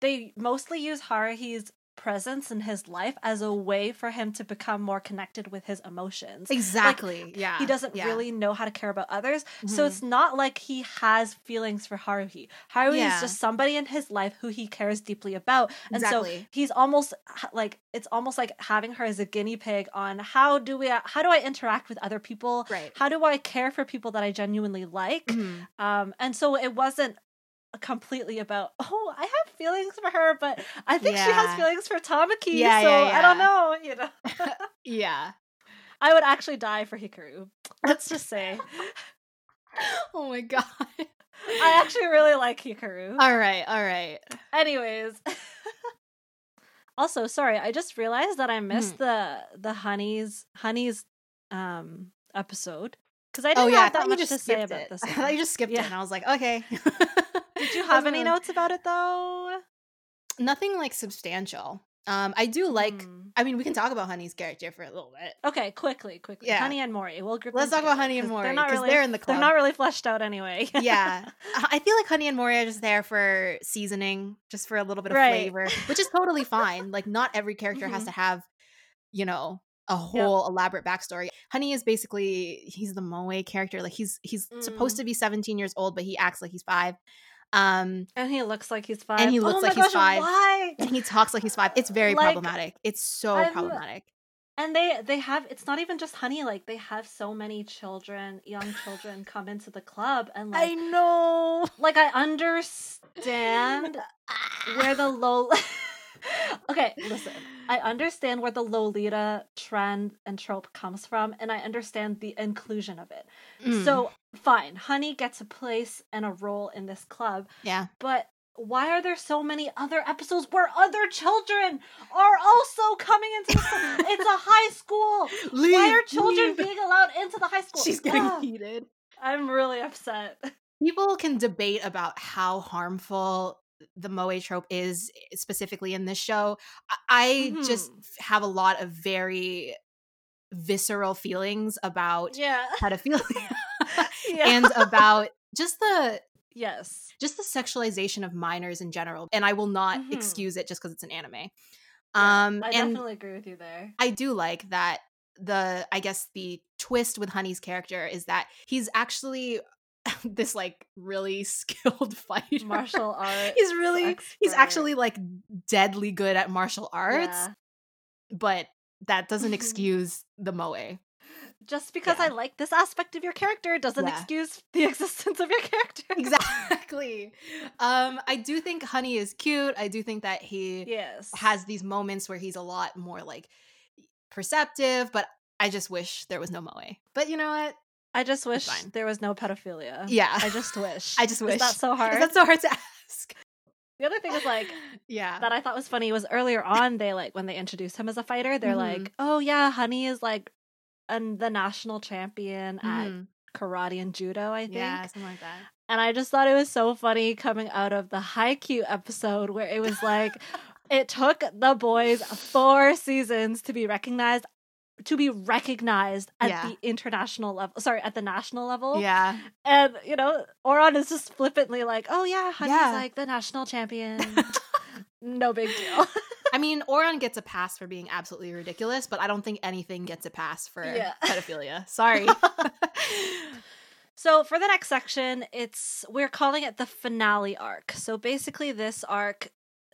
they mostly use Haruhi's presence in his life as a way for him to become more connected with his emotions. Exactly. Like, he doesn't really know how to care about others. So it's not like he has feelings for Haruhi. Haruhi is just somebody in his life who he cares deeply about. And so he's almost like, it's almost like having her as a guinea pig on how do I interact with other people? Right. How do I care for people that I genuinely like? And so it wasn't completely about, oh, I have feelings for her, but I think she has feelings for Tamaki, I don't know, you know. I would actually die for Hikaru. Let's just say. Oh my god. I actually really like Hikaru. All right. Anyways. Also, sorry, I just realized that I missed the Honey's episode. Because I didn't have that much to say about this one. I thought you just skipped it, and I was like, okay. Did you have any notes about it, though? Nothing, like, substantial. I do like... I mean, we can talk about Honey's character for a little bit. Okay, quickly. Yeah. Honey and Mori. Let's talk about Honey and Mori, because they're in the club. They're not really fleshed out anyway. I feel like Honey and Mori are just there for seasoning, just for a little bit of flavor, which is totally fine. Like, not every character has to have, you know... a whole elaborate backstory. Honey is basically, he's the moe character. Like he's supposed to be 17 years old, but he acts like he's 5. And he looks like he's 5. And he looks like he's 5. Why? And he talks like he's 5. It's very problematic. It's so problematic. And they have, it's not even just Honey. Like they have so many children, young children come into the club, and like I know. Like I understand where the low. Okay, listen. I understand where the Lolita trend and trope comes from, and I understand the inclusion of it. So, fine. Honey gets a place and a role in this club. Yeah. But why are there so many other episodes where other children are also coming into the school? It's a high school. Why are children being allowed into the high school? She's getting heated. I'm really upset. People can debate about how harmful the moe trope is specifically in this show. I just have a lot of very visceral feelings about pedophilia and about just the the sexualization of minors in general, and I will not excuse it just because it's an anime. I definitely agree with you there. I do like that the twist with Honey's character is that he's actually this like really skilled fighter. Martial arts. He's actually like deadly good at martial arts. Yeah. But that doesn't excuse the moe. Just because I like this aspect of your character doesn't excuse the existence of your character. Exactly. I do think Honey is cute. I do think that he has these moments where he's a lot more like perceptive, but I just wish there was no moe. But you know what? I just wish there was no pedophilia. Yeah. I just wish. I just wish. Is that so hard? Is that so hard to ask? The other thing is like that I thought was funny was earlier on they like when they introduced him as a fighter, they're like, oh yeah, Honey is like the national champion at karate and judo, I think. Yeah, something like that. And I just thought it was so funny coming out of the Haikyuu episode where it was like it took the boys 4 seasons to be recognized at the international level. Sorry, at the national level. Yeah. And, you know, Ouran is just flippantly like, oh, yeah, Honey's like the national champion. No big deal. I mean, Ouran gets a pass for being absolutely ridiculous, but I don't think anything gets a pass for pedophilia. Sorry. So for the next section, we're calling it the finale arc. So basically this arc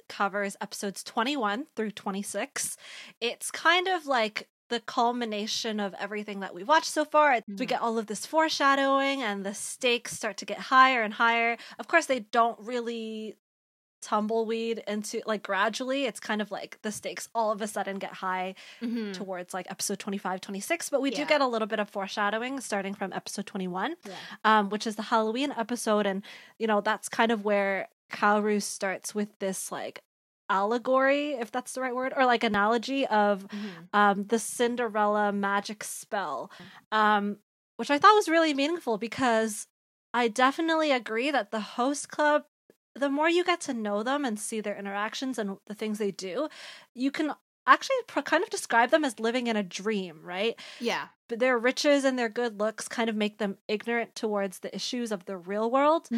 covers episodes 21 through 26. It's kind of like the culmination of everything that we've watched so far. We get all of this foreshadowing and the stakes start to get higher and higher. Of course, they don't really tumbleweed into like gradually. It's kind of like the stakes all of a sudden get high towards like episode 25, 26. But we do get a little bit of foreshadowing starting from episode 21, which is the Halloween episode. And, you know, that's kind of where Kaoru starts with this like allegory, if that's the right word, or like analogy of the Cinderella magic spell, which I thought was really meaningful because I definitely agree that the host club, the more you get to know them and see their interactions and the things they do, you can actually kind of describe them as living in a dream, right? Yeah. But their riches and their good looks kind of make them ignorant towards the issues of the real world.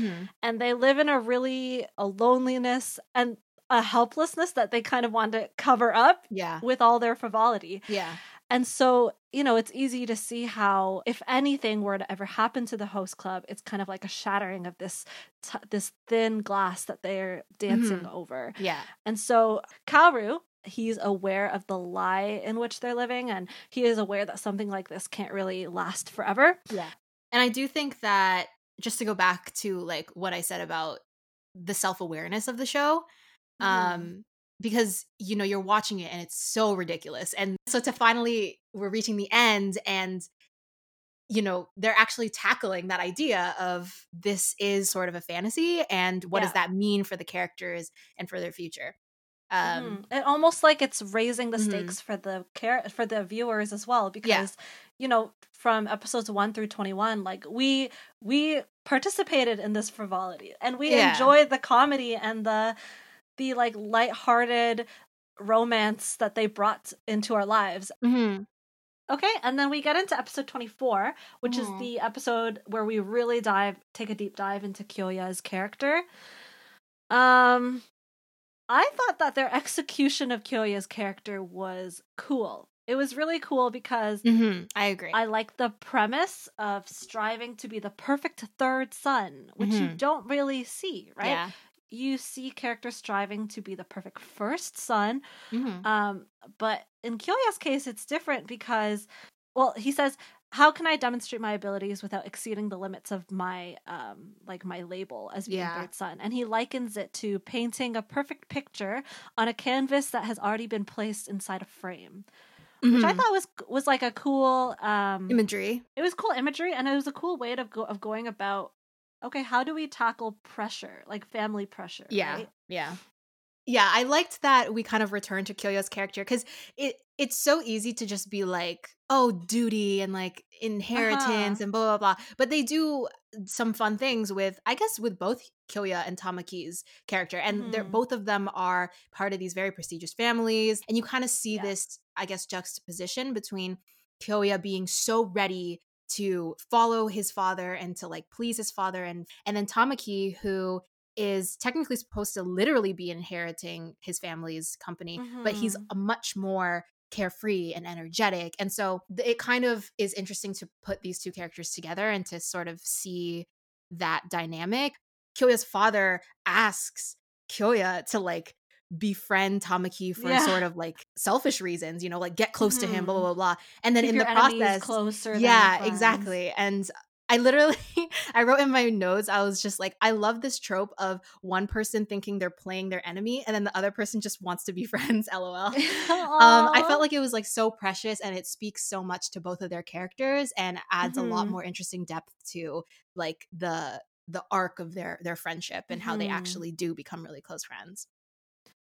And they live in a loneliness and a helplessness that they kind of want to cover up with all their frivolity. Yeah. And so, you know, it's easy to see how if anything were to ever happen to the host club, it's kind of like a shattering of this thin glass that they're dancing over. Yeah. And so Kaoru, he's aware of the lie in which they're living, and he is aware that something like this can't really last forever. Yeah. And I do think that, just to go back to like what I said about the self-awareness of the show, because, you know, you're watching it and it's so ridiculous. And so we're reaching the end and, you know, they're actually tackling that idea of this is sort of a fantasy and what does that mean for the characters and for their future? It almost like it's raising the stakes for the viewers as well, because, you know, from episodes 1 through 21, like we participated in this frivolity and we enjoyed the comedy and the like lighthearted romance that they brought into our lives. Okay, and then we get into episode 24, which is the episode where we really take a deep dive into Kyoya's character. I thought that their execution of Kyoya's character was cool. It was really cool because I agree. I like the premise of striving to be the perfect third son, which you don't really see, right? Yeah. You see characters striving to be the perfect first son. But in Kyoya's case, it's different because, well, he says, how can I demonstrate my abilities without exceeding the limits of my, like my label as being third son? And he likens it to painting a perfect picture on a canvas that has already been placed inside a frame, which I thought was like a cool, imagery. It was cool imagery. And it was a cool way of going about, okay, how do we tackle pressure, like family pressure? Yeah, right? Yeah. I liked that we kind of returned to Kyoya's character because it's so easy to just be like, oh, duty and like inheritance and blah blah blah. But they do some fun things with, I guess, with both Kyoya and Tamaki's character, and they're both of them are part of these very prestigious families, and you kind of see this, I guess, juxtaposition between Kyoya being so ready to follow his father and to like please his father, and then Tamaki, who is technically supposed to literally be inheriting his family's company, but he's a much more carefree and energetic. And so it kind of is interesting to put these two characters together and to sort of see that dynamic. Kyoya's father asks Kyoya to like befriend Tamaki for sort of like selfish reasons, you know, like get close to him, blah, blah, blah. And then keep in the process, closer than exactly. And I literally, I wrote in my notes, I was just like, I love this trope of one person thinking they're playing their enemy and then the other person just wants to be friends, LOL. I felt like it was like so precious and it speaks so much to both of their characters and adds a lot more interesting depth to like the arc of their friendship and how they actually do become really close friends.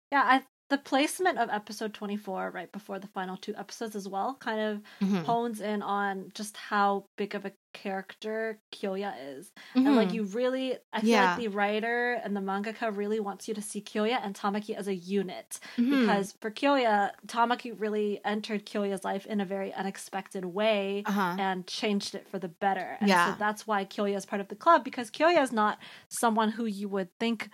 Yeah, the placement of episode 24 right before the final two episodes as well kind of hones in on just how big of a character Kyoya is. And like you really, I feel like the writer and the mangaka really wants you to see Kyoya and Tamaki as a unit. Because for Kyoya, Tamaki really entered Kyoya's life in a very unexpected way and changed it for the better. And so that's why Kyoya is part of the club, because Kyoya is not someone who you would think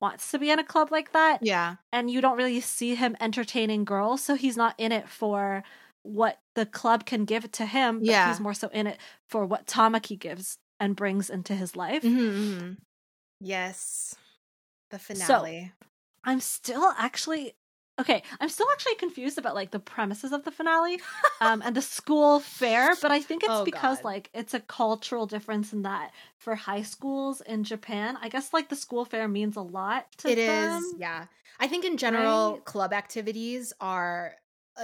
wants to be in a club like that. Yeah. And you don't really see him entertaining girls, so he's not in it for what the club can give to him, but he's more so in it for what Tamaki gives and brings into his life. Yes. The finale. So, I'm still actually confused about like the premises of the finale and the school fair, but I think it's because like it's a cultural difference in that for high schools in Japan. I guess like the school fair means a lot to them. It is, yeah. I think in general club activities are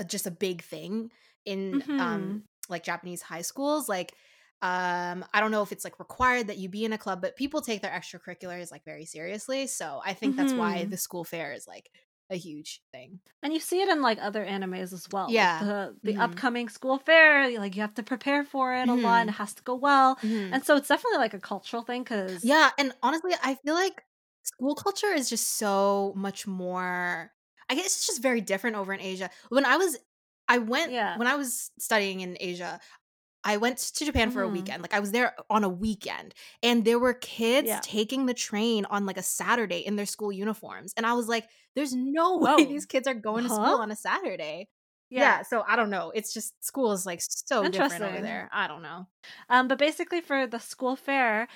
just a big thing in like Japanese high schools. Like I don't know if it's like required that you be in a club, but people take their extracurriculars like very seriously. So I think that's why the school fair is like a huge thing, and you see it in like other animes as well. Yeah, like the upcoming school fair, like you have to prepare for it a lot, and it has to go well. And so it's definitely like a cultural thing. Because and honestly, I feel like school culture is just so much more. I guess it's just very different over in Asia. When I was studying in Asia, I went to Japan for a weekend. Like I was there on a weekend, and there were kids taking the train on like a Saturday in their school uniforms, and I was like, there's no way these kids are going to school on a Saturday. Yeah, so I don't know. It's just school is like so different over there. I don't know. But basically for the school fair,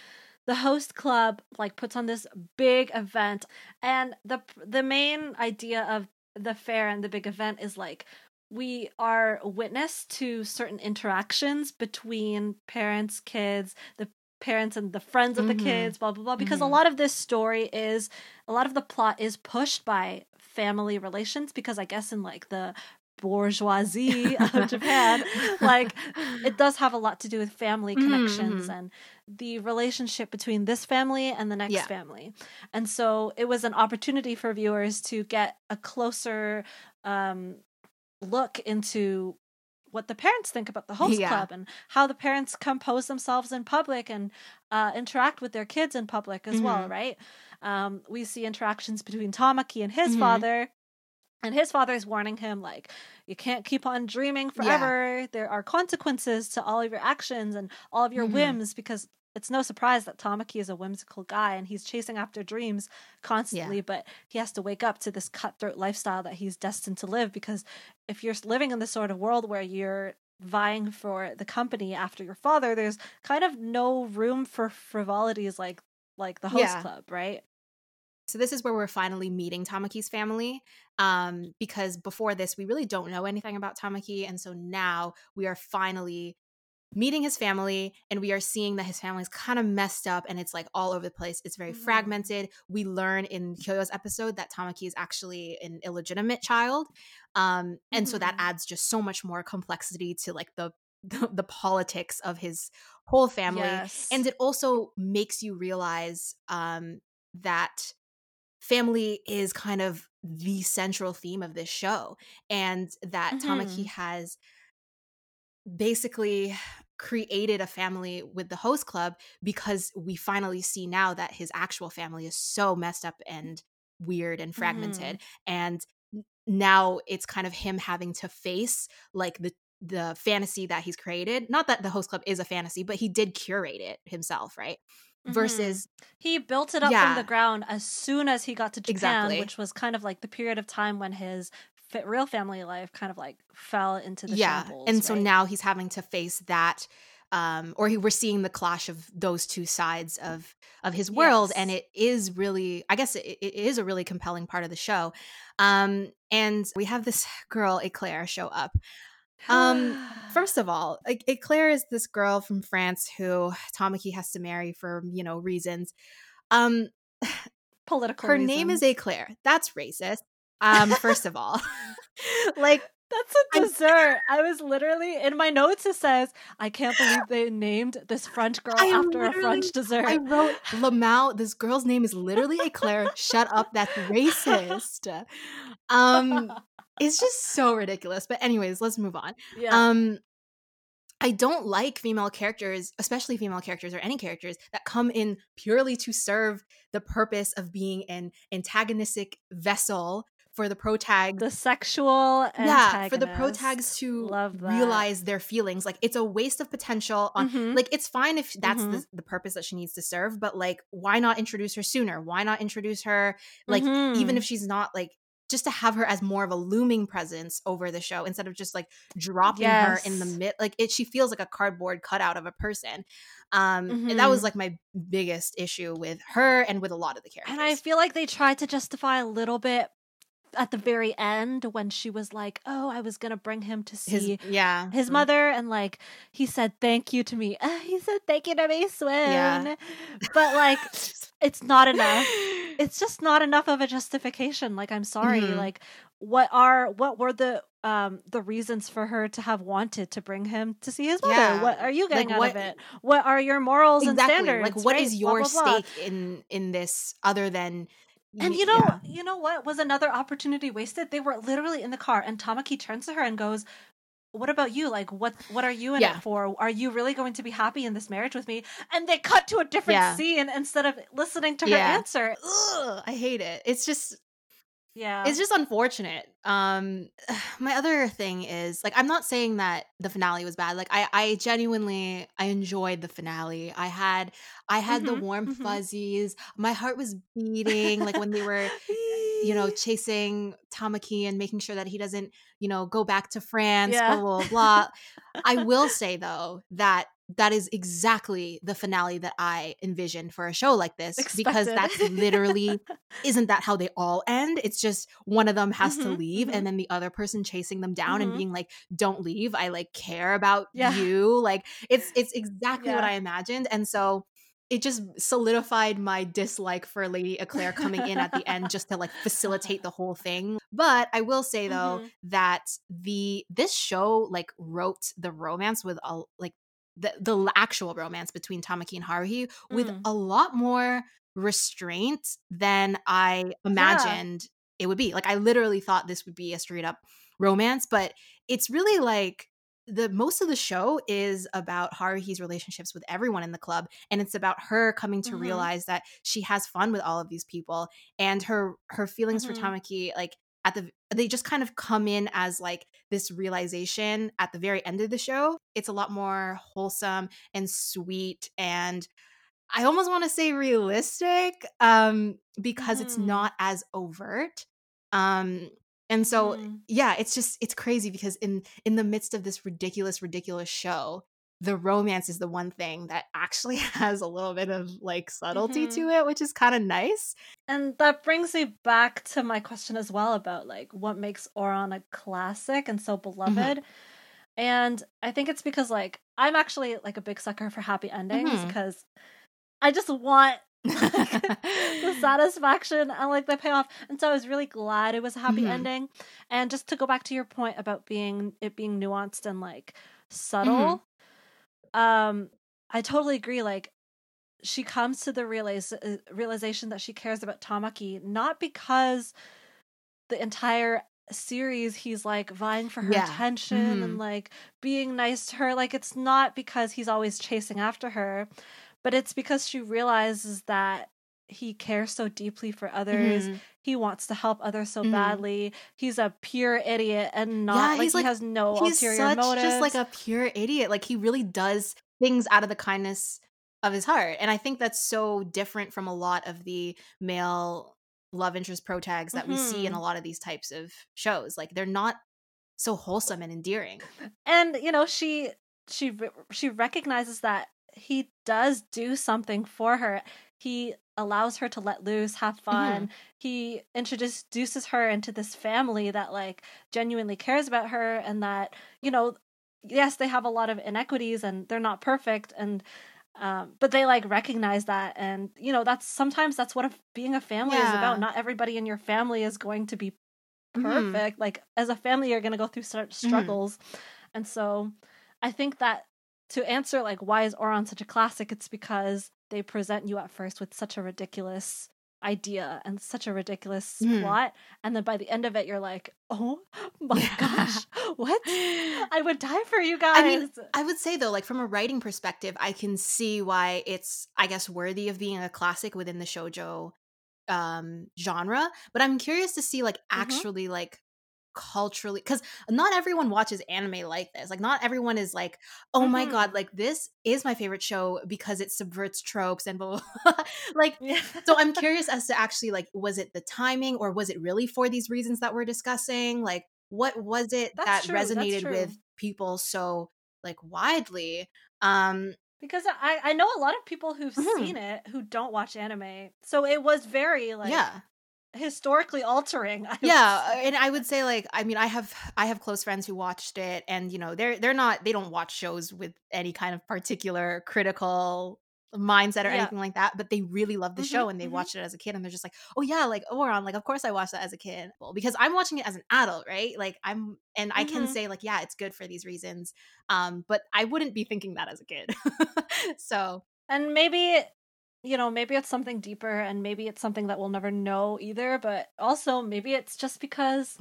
the host club like puts on this big event, and the main idea of the fair and the big event is like, we are witness to certain interactions between parents, kids, the parents and the friends of the kids, blah, blah, blah. Because a lot of the plot is pushed by family relations, because I guess in like the bourgeoisie of Japan, like it does have a lot to do with family connections and the relationship between this family and the next family. And so it was an opportunity for viewers to get a closer look into what the parents think about the host club and how the parents compose themselves in public and interact with their kids in public as well, right? We see interactions between Tamaki and his father, and his father is warning him, like, you can't keep on dreaming forever. There are consequences to all of your actions and all of your whims, because it's no surprise that Tamaki is a whimsical guy and he's chasing after dreams constantly, but he has to wake up to this cutthroat lifestyle that he's destined to live, because if you're living in this sort of world where you're vying for the company after your father, there's kind of no room for frivolities like the host club, right? So this is where we're finally meeting Tamaki's family, because before this, we really don't know anything about Tamaki, and so now we are finally meeting his family, and we are seeing that his family is kind of messed up and it's like all over the place. It's very fragmented. We learn in Kyoya's episode that Tamaki is actually an illegitimate child. And so that adds just so much more complexity to like the politics of his whole family. Yes. And it also makes you realize that family is kind of the central theme of this show, and that Tamaki has basically created a family with the host club, because we finally see now that his actual family is so messed up and weird and fragmented. And now it's kind of him having to face like the fantasy that he's created. Not that the host club is a fantasy, but he did curate it himself, right? Versus he built it up from the ground as soon as he got to Japan, which was kind of like the period of time when his real family life kind of like fell into the shambles. And so now he's having to face that or we're seeing the clash of those two sides of his world. Yes. And it is really, I guess it is a really compelling part of the show. And we have this girl, Éclair, show up. First of all, Éclair is this girl from France who Tamaki has to marry for, you know, reasons. Political her reasons. Name is Éclair. That's racist. First of all. Like, that's a dessert. I was literally, in my notes it says, I can't believe they named this French girl after a French dessert. I wrote, Lamau, this girl's name is literally Éclair. Shut up, that's racist. It's just so ridiculous. But anyways, let's move on. Yeah. I don't like female characters, especially female characters or any characters that come in purely to serve the purpose of being an antagonistic vessel for the protag. The sexual antagonist. Yeah, for the protags to realize their feelings. Like, it's a waste of potential. On mm-hmm. Like, it's fine if that's mm-hmm. the purpose that she needs to serve, but, like, why not introduce her sooner? Why not introduce her, like, mm-hmm. even if she's not, like, just to have her as more of a looming presence over the show instead of just like dropping yes. her in the mid, like it, she feels like a cardboard cutout of a person. Mm-hmm. And that was like my biggest issue with her and with a lot of the characters. And I feel like they tried to justify a little bit at the very end when she was like, oh, I was gonna bring him to see his mother, and like he said thank you to me. He said thank you to me, Swin. Yeah. But like it's not enough. It's just not enough of a justification. Like, I'm sorry. Mm-hmm. Like, what were the reasons for her to have wanted to bring him to see his mother? Yeah. What are you getting like, out of it? What are your morals exactly. and standards? Like, what right? is your blah, blah, blah. Stake in this other than? And you know, yeah. you know what was another opportunity wasted? They were literally in the car, and Tamaki turns to her and goes, "What about you? Like, what are you in yeah. it for? Are you really going to be happy in this marriage with me?" And they cut to a different yeah. scene instead of listening to yeah. her answer. Ugh, I hate it. It's just, yeah, it's just unfortunate. My other thing is, like, I'm not saying that the finale was bad. Like, I genuinely, I enjoyed the finale. I had mm-hmm, the warm mm-hmm. fuzzies. My heart was beating, like, when they were, you know, chasing Tamaki and making sure that he doesn't, you know, go back to France, yeah. blah, blah, blah. I will say, though, that is exactly the finale that I envisioned for a show like this. Expected. Because that's literally isn't that how they all end? It's just one of them has mm-hmm, to leave mm-hmm. and then the other person chasing them down mm-hmm. and being like, don't leave. I like care about yeah. you. Like it's exactly yeah. what I imagined. And so it just solidified my dislike for Lady Éclair coming in at the end just to like facilitate the whole thing. But I will say though mm-hmm. that this show like wrote the romance with a like the actual romance between Tamaki and Haruhi with a lot more restraint than I imagined yeah. it would be. Like, I literally thought this would be a straight up romance, but it's really like the most of the show is about Haruhi's relationships with everyone in the club, and it's about her coming to mm-hmm. realize that she has fun with all of these people, and her feelings mm-hmm. for Tamaki, like they just kind of come in as like this realization at the very end of the show. It's a lot more wholesome and sweet, and I almost want to say realistic because it's not as overt. And so yeah, it's just it's crazy because in the midst of this ridiculous show, the romance is the one thing that actually has a little bit of like subtlety mm-hmm. to it, which is kind of nice. And that brings me back to my question as well about like what makes Ouran a classic and so beloved. Mm-hmm. And I think it's because like I'm actually like a big sucker for happy endings because mm-hmm. I just want like, the satisfaction and like the payoff. And so I was really glad it was a happy mm-hmm. ending. And just to go back to your point about being nuanced and like subtle. Mm-hmm. I totally agree. Like, she comes to the realization that she cares about Tamaki, not because the entire series he's like vying for her yeah. attention mm-hmm. and like being nice to her. Like, it's not because he's always chasing after her, but it's because she realizes that he cares so deeply for others. Mm-hmm. He wants to help others so badly. He's a pure idiot and not like he has no ulterior motives. He's just like a pure idiot. Like, he really does things out of the kindness of his heart. And I think that's so different from a lot of the male love interest protags that mm-hmm. we see in a lot of these types of shows. Like, they're not so wholesome and endearing. And, you know, she she recognizes that he does do something for her. He allows her to let loose, have fun. Mm-hmm. He introduces her into this family that like genuinely cares about her, and that, you know, yes, they have a lot of inequities and they're not perfect, and but they like recognize that, and you know, that's sometimes that's what being a family is about. Not everybody in your family is going to be perfect. Mm-hmm. Like as a family, you're going to go through struggles. Mm-hmm. And so I think that to answer like why is Ouran such a classic, it's because they present you at first with such a ridiculous idea and such a ridiculous plot, and then by the end of it you're like, oh my gosh, what, I would die for you guys. I mean, I would say though, like from a writing perspective, I can see why it's, I guess, worthy of being a classic within the shoujo genre, but I'm curious to see like actually like culturally, because not everyone watches anime like this. Like not everyone is like, oh my god, like this is my favorite show because it subverts tropes and blah, blah, blah. Like so I'm curious as to actually like, was it the timing, or was it really for these reasons that we're discussing? Like what was it that resonated with people so like widely? Because I know a lot of people who've seen it who don't watch anime, so it was very like historically altering. And I would say like, I mean, I have close friends who watched it, and you know, they don't watch shows with any kind of particular critical mindset or anything like that, but they really love the show, and they watched it as a kid, and they're just like, oh yeah, like Ouran, like of course I watched that as a kid. Well, because I'm watching it as an adult, right? Like I can say like, yeah, it's good for these reasons, but I wouldn't be thinking that as a kid. So, and maybe it's something deeper, and maybe it's something that we'll never know either, but also maybe it's just because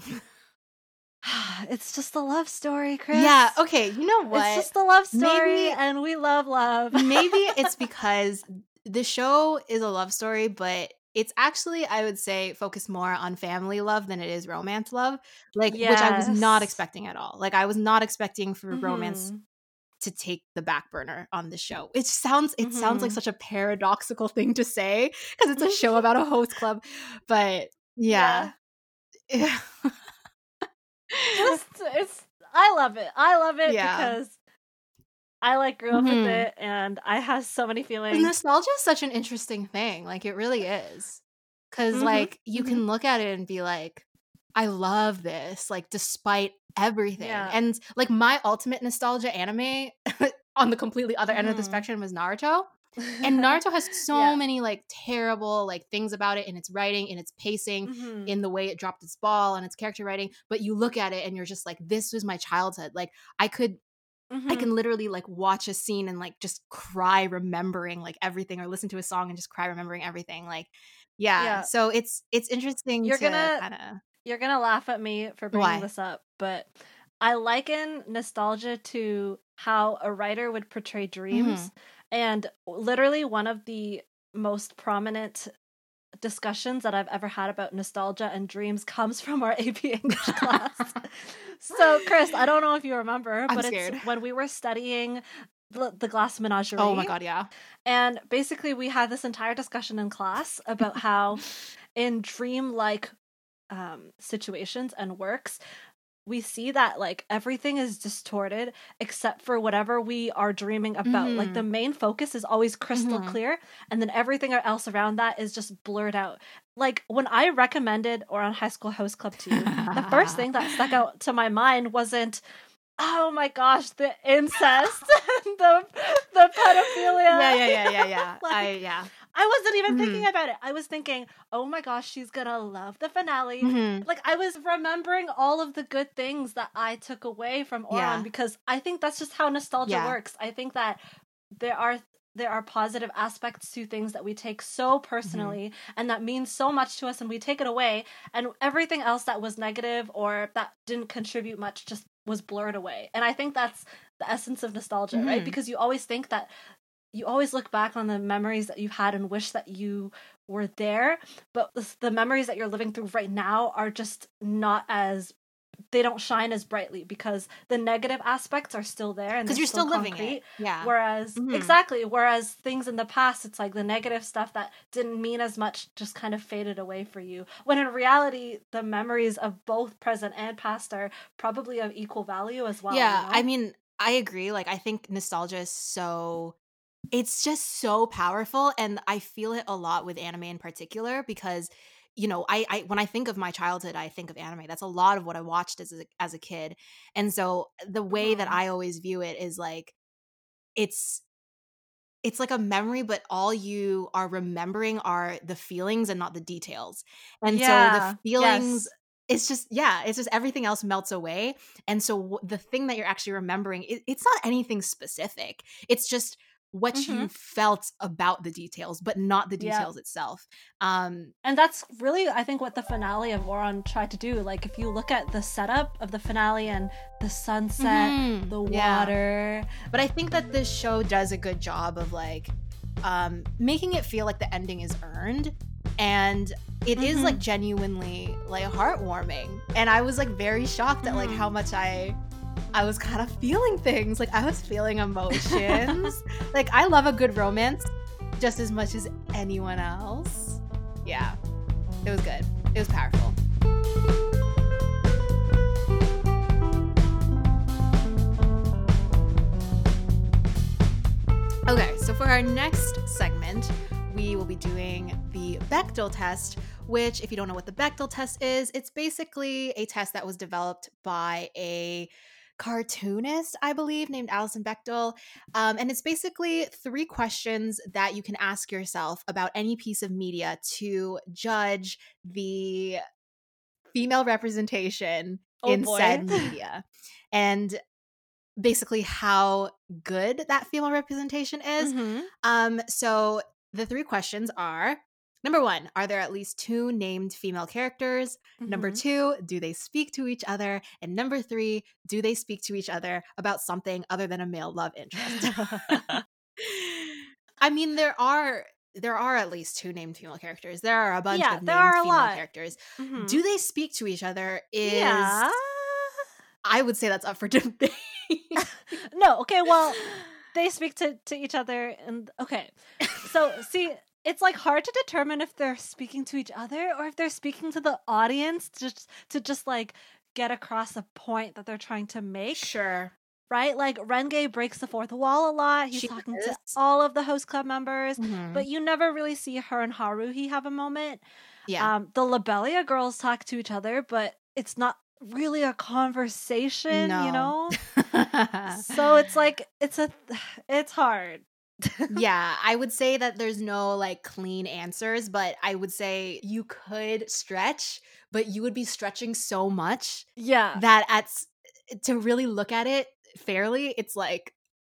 it's just a love story, Chris. Yeah, okay, you know what? It's just a love story, and we love love. Maybe it's because the show is a love story, but it's actually, I would say, focused more on family love than it is romance love, like which I was not expecting at all. Like I was not expecting for romance to take the back burner on the show. It sounds like such a paradoxical thing to say, because it's a show about a host club, but yeah. I love it because I like grew up with it, and I have so many feelings. And nostalgia is such an interesting thing, like it really is, because like you can look at it and be like, I love this, like despite everything. And like my ultimate nostalgia anime on the completely other end of the spectrum was Naruto. And Naruto has so many like terrible like things about it, in its writing, in its pacing, in the way it dropped its ball, and its character writing. But you look at it and you're just like, this was my childhood. Like I can literally like watch a scene and like just cry remembering like everything, or listen to a song and just cry remembering everything. Like so it's interesting. You're going to laugh at me for bringing this up, but I liken nostalgia to how a writer would portray dreams. And literally one of the most prominent discussions that I've ever had about nostalgia and dreams comes from our AP English class. So, Chris, I don't know if you remember, but it's when we were studying the Glass Menagerie. Oh my god, yeah. And basically we had this entire discussion in class about how in dream-like situations and works, we see that like everything is distorted except for whatever we are dreaming about. Like the main focus is always crystal clear, and then everything else around that is just blurred out. Like when I recommended Ouran High School Host Club to you, the first thing that stuck out to my mind wasn't, oh my gosh, the incest, the pedophilia. Yeah. Like, I wasn't even thinking about it. I was thinking, oh my gosh, she's gonna love the finale. Like I was remembering all of the good things that I took away from Ouran, because I think that's just how nostalgia works. I think that there are positive aspects to things that we take so personally, and that means so much to us, and we take it away, and everything else that was negative or that didn't contribute much just was blurred away. And I think that's the essence of nostalgia, right? Because you always look back on the memories that you've had and wish that you were there, but the memories that you're living through right now are just not as, they don't shine as brightly because the negative aspects are still there, and because you're still living it. Yeah. Whereas whereas things in the past, it's like the negative stuff that didn't mean as much just kind of faded away for you, when in reality the memories of both present and past are probably of equal value as well. Yeah, you know? I mean, I agree. Like, I think nostalgia is so, it's just so powerful. And I feel it a lot with anime in particular because, you know, I when I think of my childhood, I think of anime. That's a lot of what I watched as a kid. And so the way that I always view it is like, it's like a memory, but all you are remembering are the feelings and not the details. And so the feelings, it's just, it's just everything else melts away. And so the thing that you're actually remembering, it's not anything specific. It's just what you felt about the details, but not the details itself. And that's really, I think, what the finale of Ouran tried to do. Like, if you look at the setup of the finale and the sunset, the water. But I think that this show does a good job of, like, making it feel like the ending is earned. And it is, like, genuinely, like, heartwarming. And I was, like, very shocked at, like, how much I was kind of feeling things. Like, I was feeling emotions. Like, I love a good romance just as much as anyone else. Yeah, it was good. It was powerful. Okay, so for our next segment, we will be doing the Bechdel test, which, if you don't know what the Bechdel test is, it's basically a test that was developed by a cartoonist, I believe, named Alison Bechdel. And it's basically three questions that you can ask yourself about any piece of media to judge the female representation said media. And basically how good that female representation is. So the three questions are, number one, are there at least two named female characters? Number two, do they speak to each other? And number three, do they speak to each other about something other than a male love interest? I mean, there are at least two named female characters. There are a bunch of named female characters. Do they speak to each other is, I would say that's up for debate. No, okay, well, they speak to each other. And okay, so see, it's like hard to determine if they're speaking to each other or if they're speaking to the audience to just like get across a point that they're trying to make. Sure. Right? Like, Renge breaks the fourth wall a lot. He's talking to all of the host club members, but you never really see her and Haruhi have a moment. Yeah. The Lobelia girls talk to each other, but it's not really a conversation, you know? So it's like, it's hard. Yeah, I would say that there's no like clean answers, but I would say you could stretch, but you would be stretching so much that to really look at it fairly, it's like,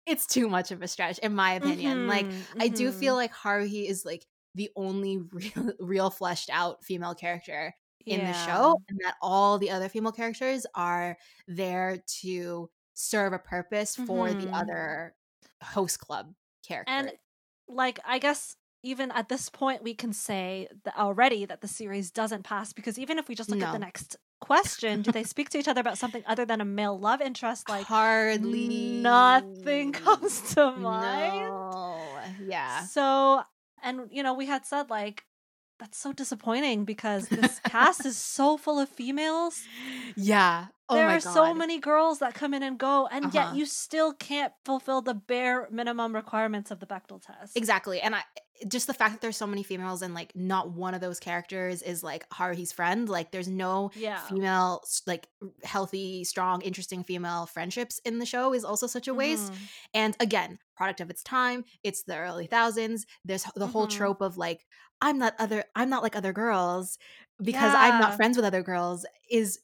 it's too much of a stretch, in my opinion. I do feel like Haruhi is like the only real fleshed out female character in the show, and that all the other female characters are there to serve a purpose for the other host club character. And like, I guess even at this point we can say that the series doesn't pass, because even if we just look at the next question, do they speak to each other about something other than a male love interest? Like, hardly nothing comes to mind. Yeah. So, and you know, we had said like, that's so disappointing because this cast is so full of females. Yeah. There are so many girls that come in and go, and yet you still can't fulfill the bare minimum requirements of the Bechdel test. Exactly. And just the fact that there's so many females and like not one of those characters is like Haruhi's friend. Like, there's no female, like healthy, strong, interesting female friendships in the show is also such a waste. And again, product of its time, it's the early 2000s. There's the whole trope of like, I'm not like other girls because I'm not friends with other girls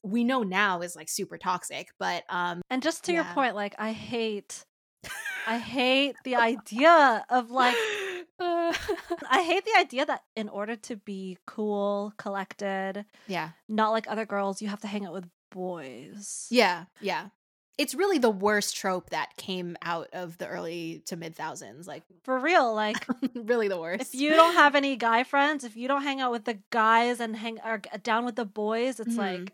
we know now is like super toxic. But and just to your point, like I hate the idea of like I hate the idea that in order to be cool, collected, not like other girls, you have to hang out with boys. Yeah. It's really the worst trope that came out of the early to mid-2000s. Like, for real, like... really the worst. If you don't have any guy friends, if you don't hang out with the guys and or down with the boys, it's like,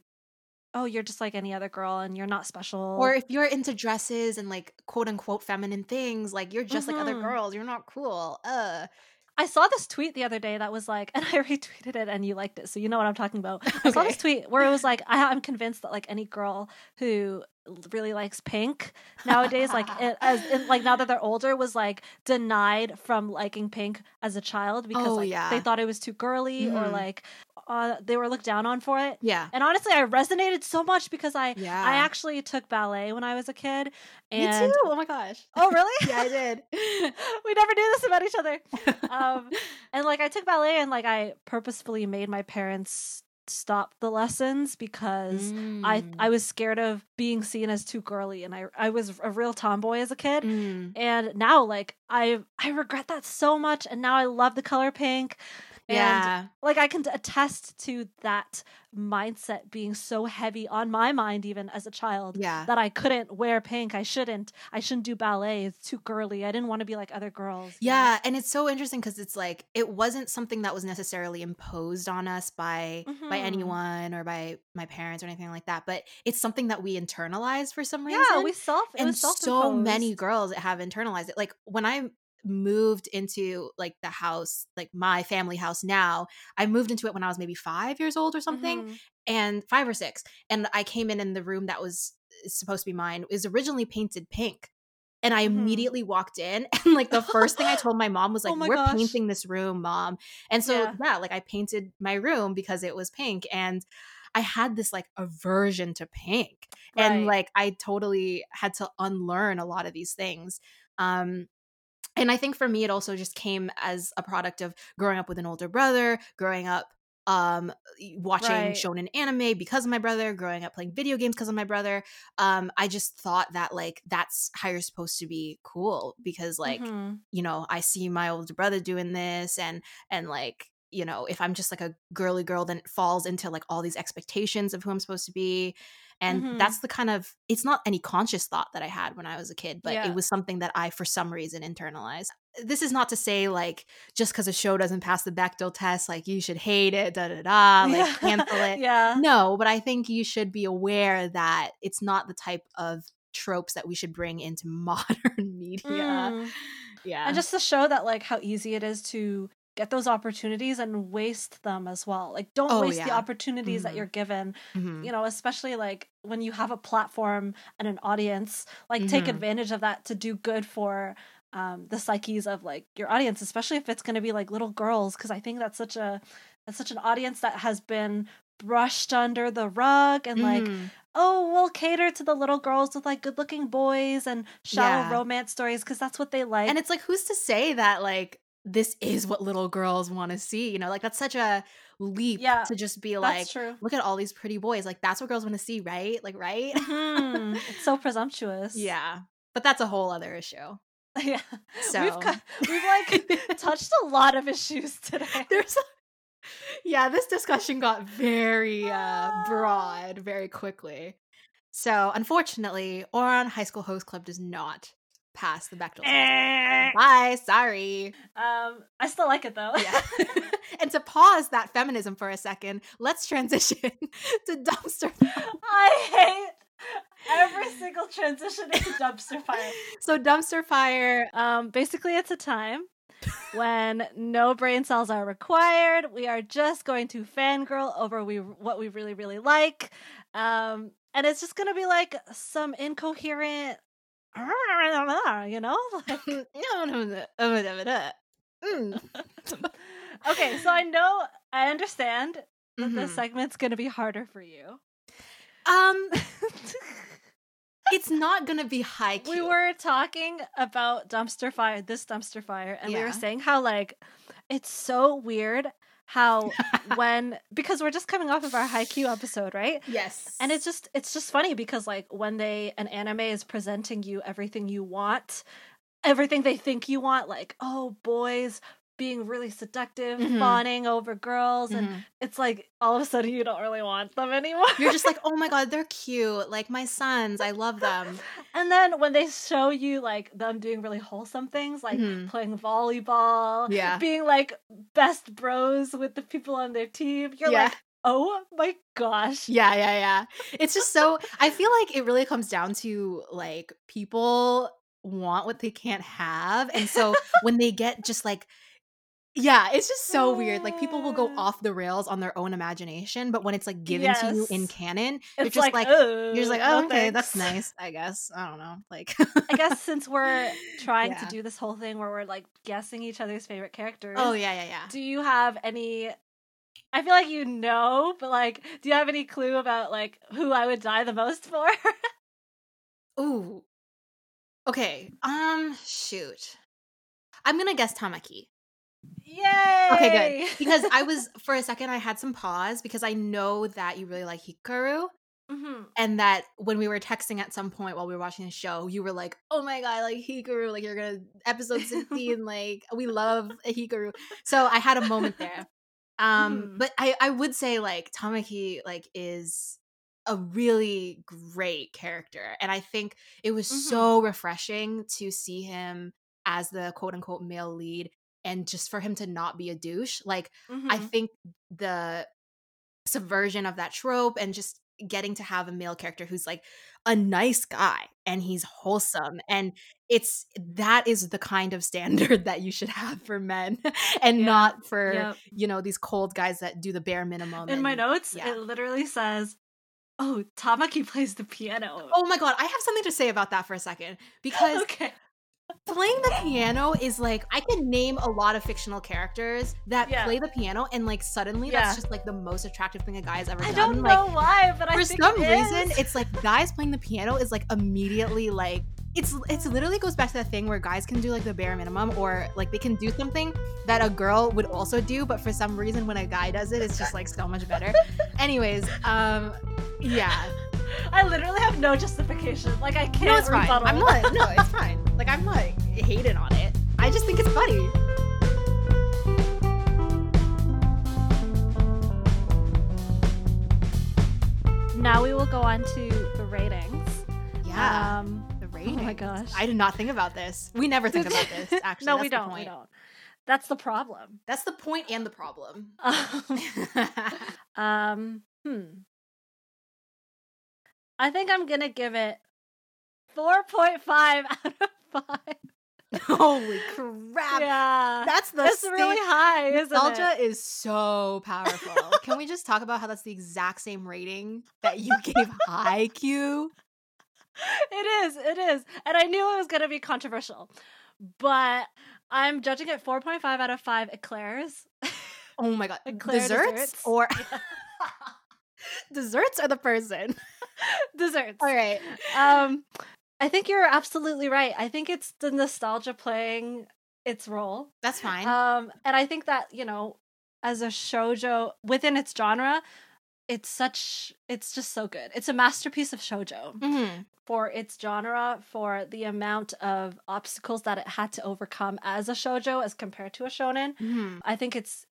oh, you're just like any other girl and you're not special. Or if you're into dresses and, like, quote-unquote feminine things, like, you're just like other girls. You're not cool. I saw this tweet the other day that was like, and I retweeted it and you liked it, so you know what I'm talking about. Okay. I saw this tweet where it was like, I'm convinced that, like, any girl who really likes pink nowadays, like now that they're older, was like denied from liking pink as a child because they thought it was too girly or like they were looked down on for it. Yeah. And honestly, I resonated so much because I actually took ballet when I was a kid. And... Me too. Oh my gosh. Oh, really? Yeah, I did. We never knew this about each other. And like I took ballet and like I purposefully made my parents stop the lessons because I was scared of being seen as too girly, and I was a real tomboy as a kid. And now like I regret that so much, and now I love the color pink. And like I can attest to that mindset being so heavy on my mind even as a child that I couldn't wear pink. I shouldn't do ballet. It's too girly. I didn't want to be like other girls. Yeah, know? And it's so interesting because it's like it wasn't something that was necessarily imposed on us by anyone or by my parents or anything like that, but it's something that we internalized for some reason. Yeah, it was self-imposed. So many girls have internalized it. Like when I moved into like the house, like my family house now, I moved into it when I was maybe 5 years old or something, and 5 or 6, and I came in and the room that was supposed to be mine is originally painted pink, and I immediately walked in, and like the first thing I told my mom was like, we're painting this room, Mom. And so like I painted my room because it was pink, and I had this like aversion to pink, and like I totally had to unlearn a lot of these things. And I think for me, it also just came as a product of growing up with an older brother, growing up watching shonen anime because of my brother, growing up playing video games because of my brother. I just thought that like that's how you're supposed to be cool because like, you know, I see my older brother doing this and like, you know, if I'm just like a girly girl, then it falls into like all these expectations of who I'm supposed to be. And that's the kind of, it's not any conscious thought that I had when I was a kid, but it was something that I, for some reason, internalized. This is not to say like, just because a show doesn't pass the Bechdel test, like you should hate it, like cancel it. No, but I think you should be aware that it's not the type of tropes that we should bring into modern media. Yeah. And just to show that like how easy it is to get those opportunities and waste them as well. Like don't waste the opportunities that you're given, you know, especially like when you have a platform and an audience, like take advantage of that to do good for the psyches of like your audience, especially if it's going to be like little girls. Cause I think that's such an audience that has been brushed under the rug and like, oh, we'll cater to the little girls with like good looking boys and shallow romance stories. Cause that's what they like. And it's like, who's to say that like, this is what little girls want to see, you know, like that's such a leap to just be like, look at all these pretty boys. Like that's what girls want to see. Right. Like, right. It's so presumptuous. Yeah. But that's a whole other issue. Yeah. So we've like touched a lot of issues today. Yeah. This discussion got very broad very quickly. So unfortunately, Ouran High School Host Club does not pass the Bechdel test. Bye. Sorry. I still like it though. Yeah. And to pause that feminism for a second, let's transition to dumpster fire. I hate every single transition into dumpster fire. So dumpster fire, basically it's a time when no brain cells are required. We are just going to fangirl over what we really, really like. And it's just going to be like some incoherent, you know, like... Okay, so I understand that this segment's gonna be harder for you. It's not gonna be high key. We were talking about dumpster fire, and we were saying how like it's so weird how because we're just coming off of our Haikyuu episode, right? Yes. And it's just funny because like when an anime is presenting you everything you want, everything they think you want, like, oh, boys being really seductive, fawning over girls, and it's like all of a sudden you don't really want them anymore. You're just like, oh my god, they're cute, like my sons, I love them. And then when they show you like them doing really wholesome things, like playing volleyball, being like best bros with the people on their team, you're like, oh my gosh. Yeah. It's just so I feel like it really comes down to like people want what they can't have, and so when they get just like Yeah, it's just so weird. Like, people will go off the rails on their own imagination, but when it's like given yes. to you in canon, you're just like, you're just like, oh, okay, that's nice, I guess. I don't know. Like, I guess since we're trying to do this whole thing where we're like guessing each other's favorite characters. Oh yeah, yeah, yeah. Do you have any? I feel like you know, but like, do you have any clue about like who I would die the most for? Ooh. Okay. Shoot. I'm gonna guess Tamaki. Yay! Okay, good. Because I was, for a second, I had some pause because I know that you really like Hikaru. Mm-hmm. And that when we were texting at some point while we were watching the show, you were like, oh my god, like Hikaru, like you're gonna, episode 16, like we love Hikaru. So I had a moment there. Mm-hmm. But I would say like Tamaki like is a really great character. And I think it was mm-hmm. so refreshing to see him as the quote unquote male lead. And just for him to not be a douche, like mm-hmm. I think the subversion of that trope and just getting to have a male character who's like a nice guy and he's wholesome, and it's that is the kind of standard that you should have for men and yeah. not for yep. you know, these cold guys that do the bare minimum. In my notes, yeah. it literally says, "Oh, Tamaki plays the piano." Oh my god, I have something to say about that for a second because. Okay. Playing the piano is like, I can name a lot of fictional characters that yeah. play the piano, and like suddenly yeah. that's just like the most attractive thing a guy has ever done. I don't know like, why, but I think for some reason, it's like guys playing the piano is like immediately like, it's literally goes back to that thing where guys can do like the bare minimum, or like they can do something that a girl would also do, but for some reason when a guy does it, it's just like so much better. Anyways, yeah. I literally have no justification. Like, I can't. No, it's fine. I'm not. No, it's fine. Like, I'm not hating on it. I just think it's funny. Now we will go on to the ratings. Yeah. The ratings. Oh my gosh. I did not think about this. We never think about this, actually. No, we don't. That's the problem. That's the point and the problem. I think I'm going to give it 4.5 out of 5. Holy crap. Yeah. That's the It's really high, isn't nostalgia it? Is so powerful. Can we just talk about how that's the exact same rating that you gave Haikyuu? It is. And I knew it was going to be controversial. But I'm judging it 4.5 out of 5 Éclairs. Oh my god. Éclair desserts? Or desserts are the person. Desserts. All right. I think you're absolutely right. I think it's the nostalgia playing its role. That's fine. And I think that, you know, as a shoujo within its genre, it's just so good. It's a masterpiece of shoujo mm-hmm. for its genre, for the amount of obstacles that it had to overcome as a shoujo as compared to a shonen. Mm-hmm. I think it's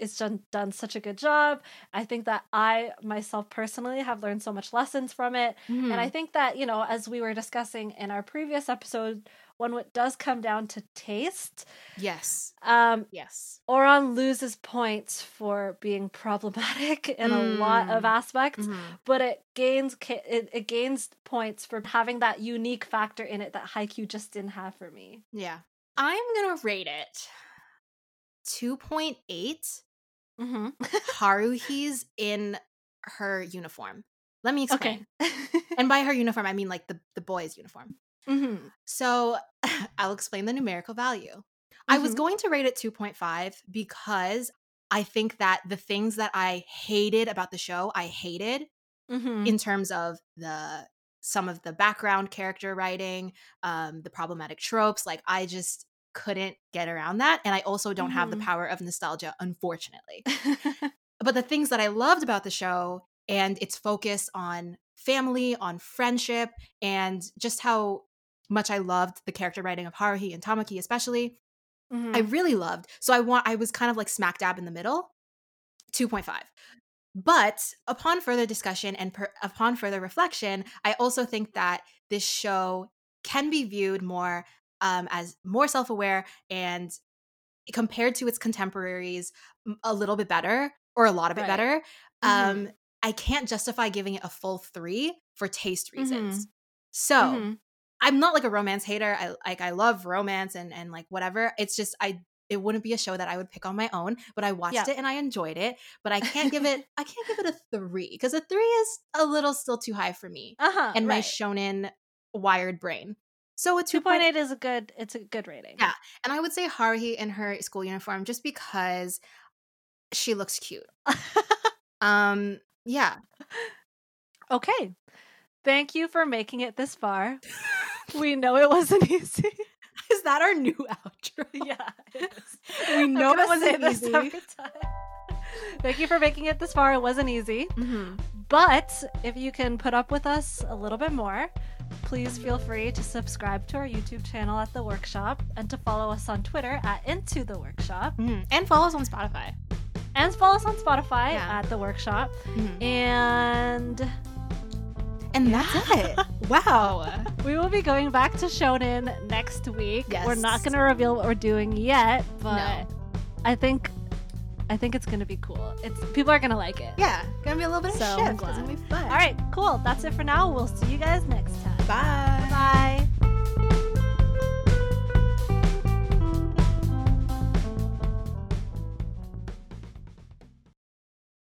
done such a good job. I think that I myself personally have learned so much lessons from it. Mm-hmm. And I think that, you know, as we were discussing in our previous episode, when it does come down to taste. Yes. Yes. Ouran loses points for being problematic in a lot of aspects, mm-hmm. but it gains points for having that unique factor in it that Haikyuu just didn't have for me. Yeah. I'm going to rate it 2.8 mm-hmm. Haruhi's in her uniform. Let me explain. Okay. And by her uniform, I mean like the boy's uniform. Mm-hmm. So I'll explain the numerical value. Mm-hmm. I was going to rate it 2.5 because I think that the things that I hated about the show, I hated mm-hmm. in terms of some of the background character writing, the problematic tropes. Like, I just couldn't get around that. And I also don't mm-hmm. have the power of nostalgia, unfortunately. But the things that I loved about the show and its focus on family, on friendship, and just how much I loved the character writing of Haruhi and Tamaki especially, mm-hmm. I really loved. So I was kind of like smack dab in the middle, 2.5. But upon further discussion and upon further reflection, I also think that this show can be viewed more as more self-aware and compared to its contemporaries a little bit better, or a lot of it better. Mm-hmm. I can't justify giving it a full 3 for taste reasons. Mm-hmm. So I'm not like a romance hater. I love romance and like whatever. It's just It wouldn't be a show that I would pick on my own, but I watched it and I enjoyed it. But I can't give it a 3 because a 3 is a little still too high for me and my shonen wired brain. So a 2.8 is a good rating. Yeah. And I would say Haruhi in her school uniform just because she looks cute. Yeah. Okay. Thank you for making it this far. We know it wasn't easy. Is that our new outro? Yeah. It is. We know it wasn't easy. Thank you for making it this far. It wasn't easy. Mm-hmm. But if you can put up with us a little bit more, please feel free to subscribe to our YouTube channel at The Workshop and to follow us on Twitter at Into The Workshop. Mm-hmm. And follow us on Spotify. At The Workshop. Mm-hmm. And that's it. Wow. We will be going back to shonen next week. Yes. We're not going to reveal what we're doing yet, but I think it's going to be cool. People are going to like it. Yeah. Going to be a little bit of a shift. It's going to be fun. All right. Cool. That's it for now. We'll see you guys next time. Bye.